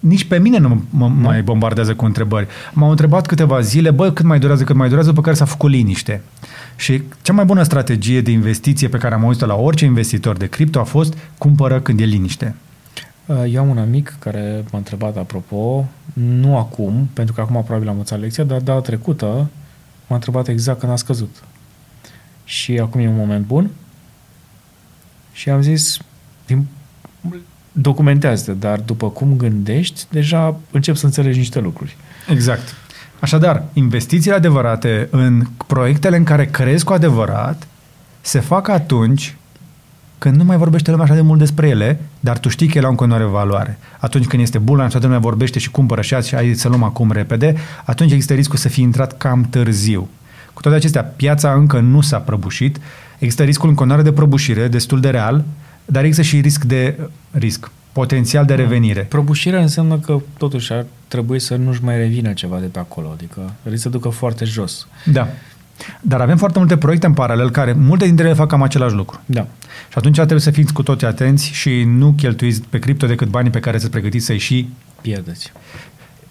Nici pe mine nu mă mai bombardează cu întrebări. M-au întrebat câteva zile, cât mai durează, după care s-a făcut liniște. Și cea mai bună strategie de investiție pe care am auzit-o la orice investitor de cripto a fost cumpără când e liniște. Eu am un amic care m-a întrebat, apropo, nu acum, pentru că acum probabil am învățat lecția, dar data trecută m-a întrebat exact când a scăzut. Și acum e un moment bun și am zis, documentează, dar după cum gândești, deja încep să înțelegi niște lucruri. Exact. Așadar, investițiile adevărate în proiectele în care crezi cu adevărat se fac atunci când nu mai vorbește lumea așa de mult despre ele, dar tu știi că ele au în continuare valoare. Atunci când este bulan și toată lumea vorbește și cumpără și azi și hai să luăm acum repede, atunci există riscul să fii intrat cam târziu. Cu toate acestea, piața încă nu s-a prăbușit, există riscul în continuare de prăbușire, destul de real, dar există și risc, potențial de revenire. Prăbușirea înseamnă că totuși ar trebui să nu-și mai revină ceva de pe acolo, adică risc să ducă foarte jos. Da. Dar avem foarte multe proiecte în paralel care multe dintre ele fac cam același lucru. Da. Și atunci trebuie să fiți cu toți atenți și nu cheltuiți pe cripto decât banii pe care să-ți pregătiți să-i și pierdeți.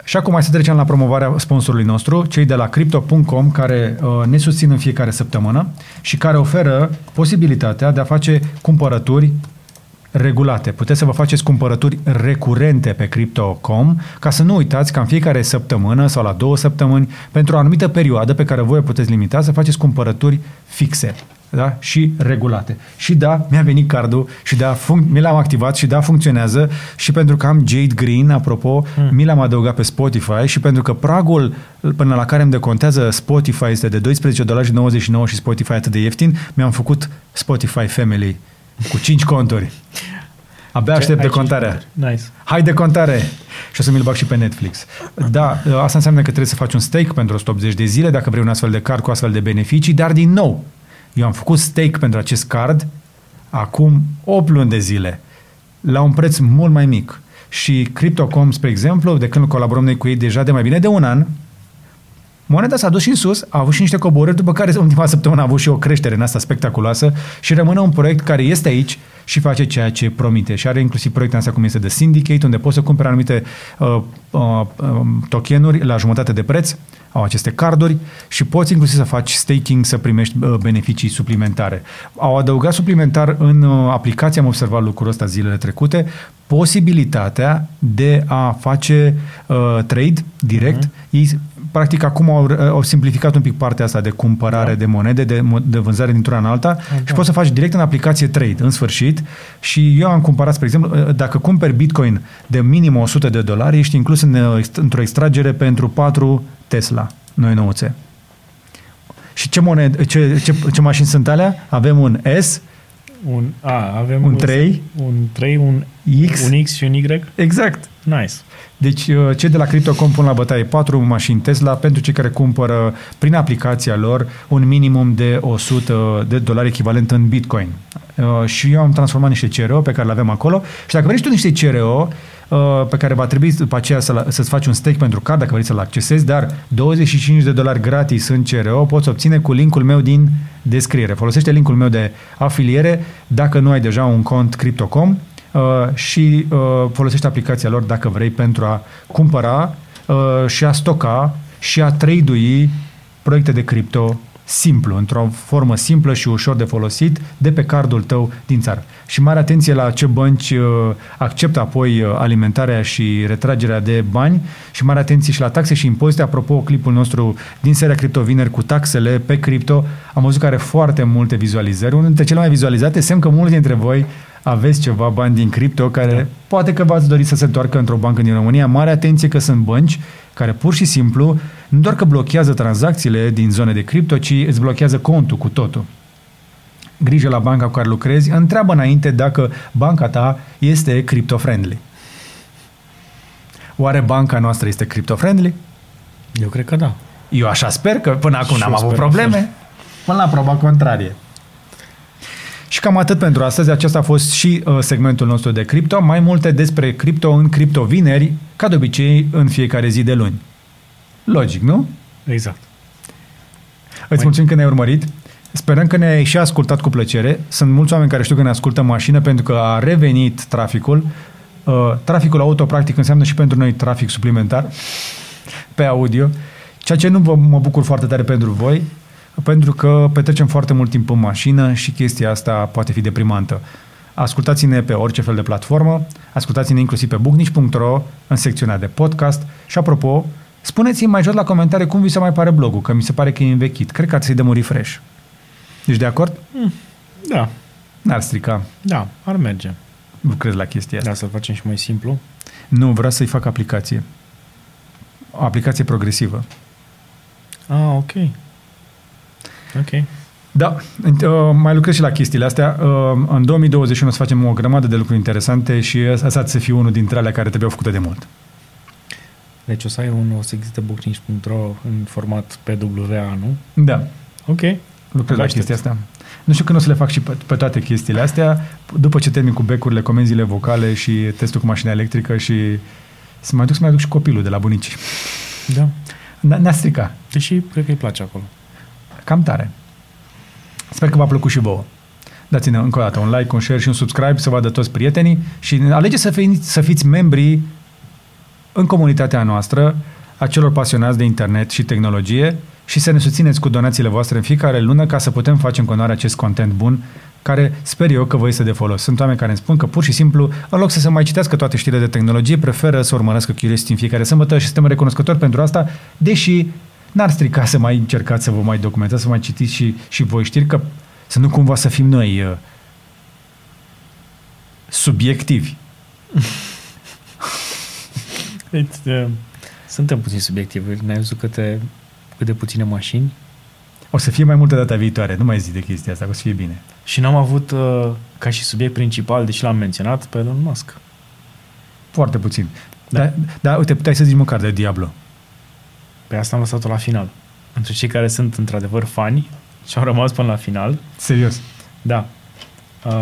Și acum hai să trecem la promovarea sponsorului nostru, cei de la Crypto.com, care ne susțin în fiecare săptămână și care oferă posibilitatea de a face cumpărături regulate. Puteți să vă faceți cumpărături recurente pe Crypto.com, ca să nu uitați că în fiecare săptămână sau la 2 săptămâni, pentru o anumită perioadă pe care voi o puteți limita, să faceți cumpărături fixe, da? Și regulate. Și da, mi-a venit cardul și da, mi l-am activat și da, funcționează și pentru că am Jade Green, apropo, mi l-am adăugat pe Spotify și pentru că pragul până la care îmi decontează Spotify este de $12.99 și Spotify atât de ieftin, mi-am făcut Spotify Family cu 5 conturi. Abia aștept decontarea. Nice. Hai decontare! Și o să mi-l bag și pe Netflix. Da, asta înseamnă că trebuie să faci un stake pentru 180 de zile, dacă vrei un astfel de card cu astfel de beneficii, dar din nou, eu am făcut stake pentru acest card acum 8 luni de zile, la un preț mult mai mic. Și Crypto.com, spre exemplu, de când colaborăm noi cu ei deja de mai bine de un an, moneda s-a dus și în sus, a avut și niște coborări, după care ultima săptămână a avut și o creștere în asta spectaculoasă și rămâne un proiect care este aici și face ceea ce promite. Și are inclusiv proiectul ăsta cum este de Syndicate, unde poți să cumperi anumite tokenuri la jumătate de preț, au aceste carduri și poți inclusiv să faci staking, să primești beneficii suplimentare. Au adăugat suplimentar în aplicație, am observat lucrul ăsta zilele trecute, posibilitatea de a face trade direct. Ei, practic, acum au simplificat un pic partea asta de cumpărare de monede, de vânzare dintr-una în alta și poți să faci direct în aplicație trade, în sfârșit. Și eu am cumpărat, spre exemplu, dacă cumperi Bitcoin de minim $100, ești inclus într-o extragere pentru 4 Tesla, noi nouțe. Și ce mașini sunt alea? Avem un S, avem un 3, un X, un X și un Y. Exact. Nice. Deci cei de la Crypto.com pun la bătaie 4 mașini Tesla pentru cei care cumpără prin aplicația lor un minimum de $100 echivalent în Bitcoin. Și eu am transformat niște CRO pe care le avem acolo și dacă vrei tu niște CRO pe care va trebui după aceea să-ți faci un stake pentru card dacă vrei să-l accesezi, dar $25 gratis în CRO poți obține cu linkul meu din descriere. Folosește linkul meu de afiliere dacă nu ai deja un cont Crypto.com și folosește aplicația lor dacă vrei pentru a cumpăra și a stoca și a tradui proiecte de cripto simplu, într-o formă simplă și ușor de folosit de pe cardul tău din țară. Și mare atenție la ce bănci acceptă apoi alimentarea și retragerea de bani și mare atenție și la taxe și impozite. Apropo, clipul nostru din seria Cripto Vineri cu taxele pe cripto am văzut că are foarte multe vizualizări. Unul dintre cele mai vizualizate, semn că mulți dintre voi aveți ceva bani din cripto care poate că v-ați dori să se întoarcă într-o bancă din România. Mare atenție că sunt bănci care pur și simplu nu doar că blochează tranzacțiile din zone de cripto, ci îți blochează contul cu totul. Grijă la banca cu care lucrezi, întreabă înainte dacă banca ta este crypto-friendly. Oare banca noastră este crypto-friendly? Eu cred că da. Eu așa sper că până acum n-am avut probleme, până la proba contrarie. Și cam atât pentru astăzi. Acesta a fost și segmentul nostru de cripto. Mai multe despre cripto în Cripto Vineri, ca de obicei în fiecare zi de luni. Logic, nu? Exact. Îți mulțumim că ne-ai urmărit. Sperăm că ne-ai și ascultat cu plăcere. Sunt mulți oameni care știu că ne ascultă în mașină pentru că a revenit traficul. Traficul auto, practic, înseamnă și pentru noi trafic suplimentar pe audio. Ceea ce nu mă bucur foarte tare pentru voi, pentru că petrecem foarte mult timp în mașină și chestia asta poate fi deprimantă. Ascultați-ne pe orice fel de platformă, ascultați-ne inclusiv pe bucnici.ro în secțiunea de podcast și, apropo, spuneți-mi mai jos la comentarii cum vi se mai pare blogul, că mi se pare că e învechit. Cred că ați să-i dăm un refresh. Ești de acord? Da. N-ar strica. Da, ar merge. Nu crezi la chestia asta. Da, să-l facem și mai simplu. Nu, vreau să-i fac aplicație. O aplicație progresivă. Ah, ok. Ok. Da, mai lucrez și la chestiile astea. În 2021 o să facem o grămadă de lucruri interesante și asta să fie unul dintre alea care trebuiau făcute de mult. Deci o să ai o să existe booknici.ro în format PWA, nu? Da. Ok. Lucrez la chestia asta. Nu știu când o să le fac și pe toate chestiile astea, după ce termin cu becurile, comenzile vocale și testul cu mașina electrică și să mai aduc și copilul de la bunici. Da. Ne-a stricat. Deși cred că îi place acolo. Cam tare. Sper că v-a plăcut și vouă. Dați-ne încă o dată un like, un share și un subscribe să vadă toți prietenii și alegeți să fiți membri în comunitatea noastră a celor pasionați de internet și tehnologie și să ne susțineți cu donațiile voastre în fiecare lună ca să putem face în continuare acest content bun care sper eu că vă este de folos. Sunt oameni care îmi spun că pur și simplu, în loc să se mai citească toate știrile de tehnologie, preferă să urmărească Curiosity în fiecare sâmbătă și suntem recunoscători pentru asta, deși n-ar strica să mai încercați să vă mai documentați, să mai citiți și voi știri, că să nu cumva să fim noi subiectivi. Suntem puțin subiectivi. Ne-ai văzut cât de puține mașini. O să fie mai multă data viitoare. Nu mai zic de chestia asta, că o să fie bine. Și n-am avut ca și subiect principal, deși l-am menționat, pe Elon Musk. Foarte puțin. Da. Dar uite, puteai să zici măcar de Diablo. Pe asta am lăsat-o la final. Pentru cei care sunt într-adevăr fani și au rămas până la final. Serios? Da.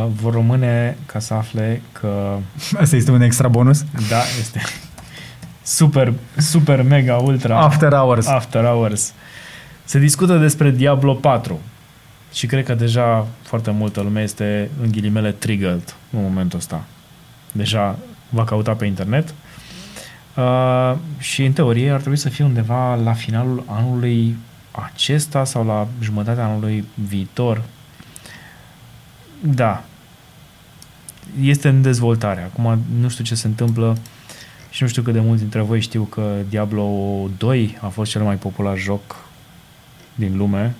vor rămâne ca să afle că... Asta este un extra bonus? Da, este super, super, mega, ultra... After Hours. Se discută despre Diablo 4 și cred că deja foarte multă lume este, în ghilimele, triggered în momentul ăsta. Deja va căuta pe internet și, în teorie, ar trebui să fie undeva la finalul anului acesta sau la jumătatea anului viitor. Da. Este în dezvoltare. Acum nu știu ce se întâmplă și nu știu cât de mulți dintre voi știu că Diablo 2 a fost cel mai popular joc din lume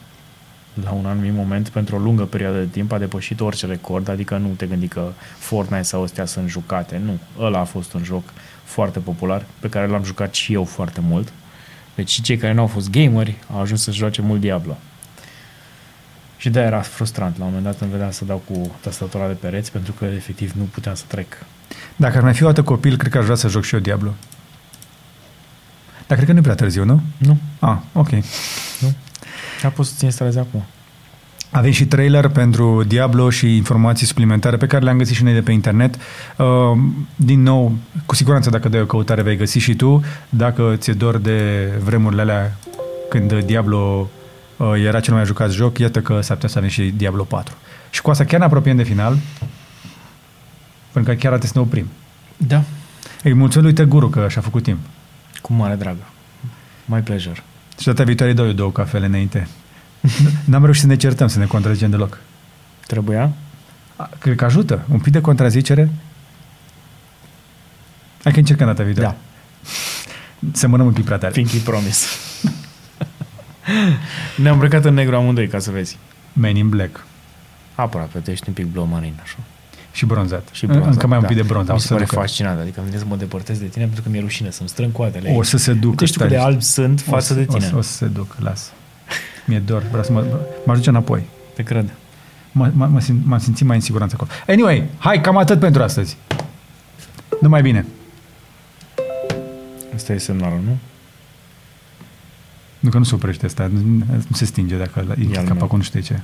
la un anumit moment, pentru o lungă perioadă de timp, a depășit orice record, adică nu te gândi că Fortnite sau astea sunt jucate, nu. Ăla a fost un joc foarte popular, pe care l-am jucat și eu foarte mult. Deci și cei care n-au fost gameri au ajuns să joace mult Diablo. Și de-aia era frustrant. La un moment dat îmi vedeam să dau cu tastatura de pereți, pentru că efectiv nu puteam să trec. Dacă ar mai fi o dată copil, cred că aș vrea să joc și eu Diablo. Dar cred că nu e prea târziu, nu? Nu. Ah, ok. Nu. Dar poți să-ți instalezi acum. Avem și trailer pentru Diablo și informații suplimentare pe care le-am găsit și noi de pe internet. Din nou, cu siguranță dacă dai o căutare vei găsi și tu. Dacă ți-e dor de vremurile alea când Diablo era cel mai jucat joc, iată că s-ar putea să avem și Diablo 4. Și cu asta chiar ne apropiem de final, pentru că chiar trebuie să ne oprim. Da. Îi mulțumim lui Teguru că și-a făcut timp. Cu mare dragă. My pleasure. Și data viitoare dau eu 2 cafele înainte. N-am reușit să ne certăm, să ne contrazicem deloc. Trebuia? Cred că ajută. Un pic de contrazicere. Hai că încercăm data viitoare. Da. Să mânăm un pic prea tare. Pinky promise. Ne-am îmbrăcat în negru amândoi, ca să vezi. Man in black. Aproape, tu ești un pic blue marine, așa. Și bronzat. Încă mai un pic de bronz. Mi se pare fascinant. Adică am venit să mă depărtez de tine pentru că mi-e rușine să-mi strâng coadele. O să se ducă. Deci cât de alb sunt față de tine. O să se ducă, las. Mi-e dor. Vreau să mă aduce înapoi. Te cred. M-am simțit mai în siguranță acolo. Anyway, hai, cam atât pentru astăzi. Numai bine. Asta e semnalul, nu? Nu că nu se oprește asta. Nu se stinge dacă e capacul, nu știu ce.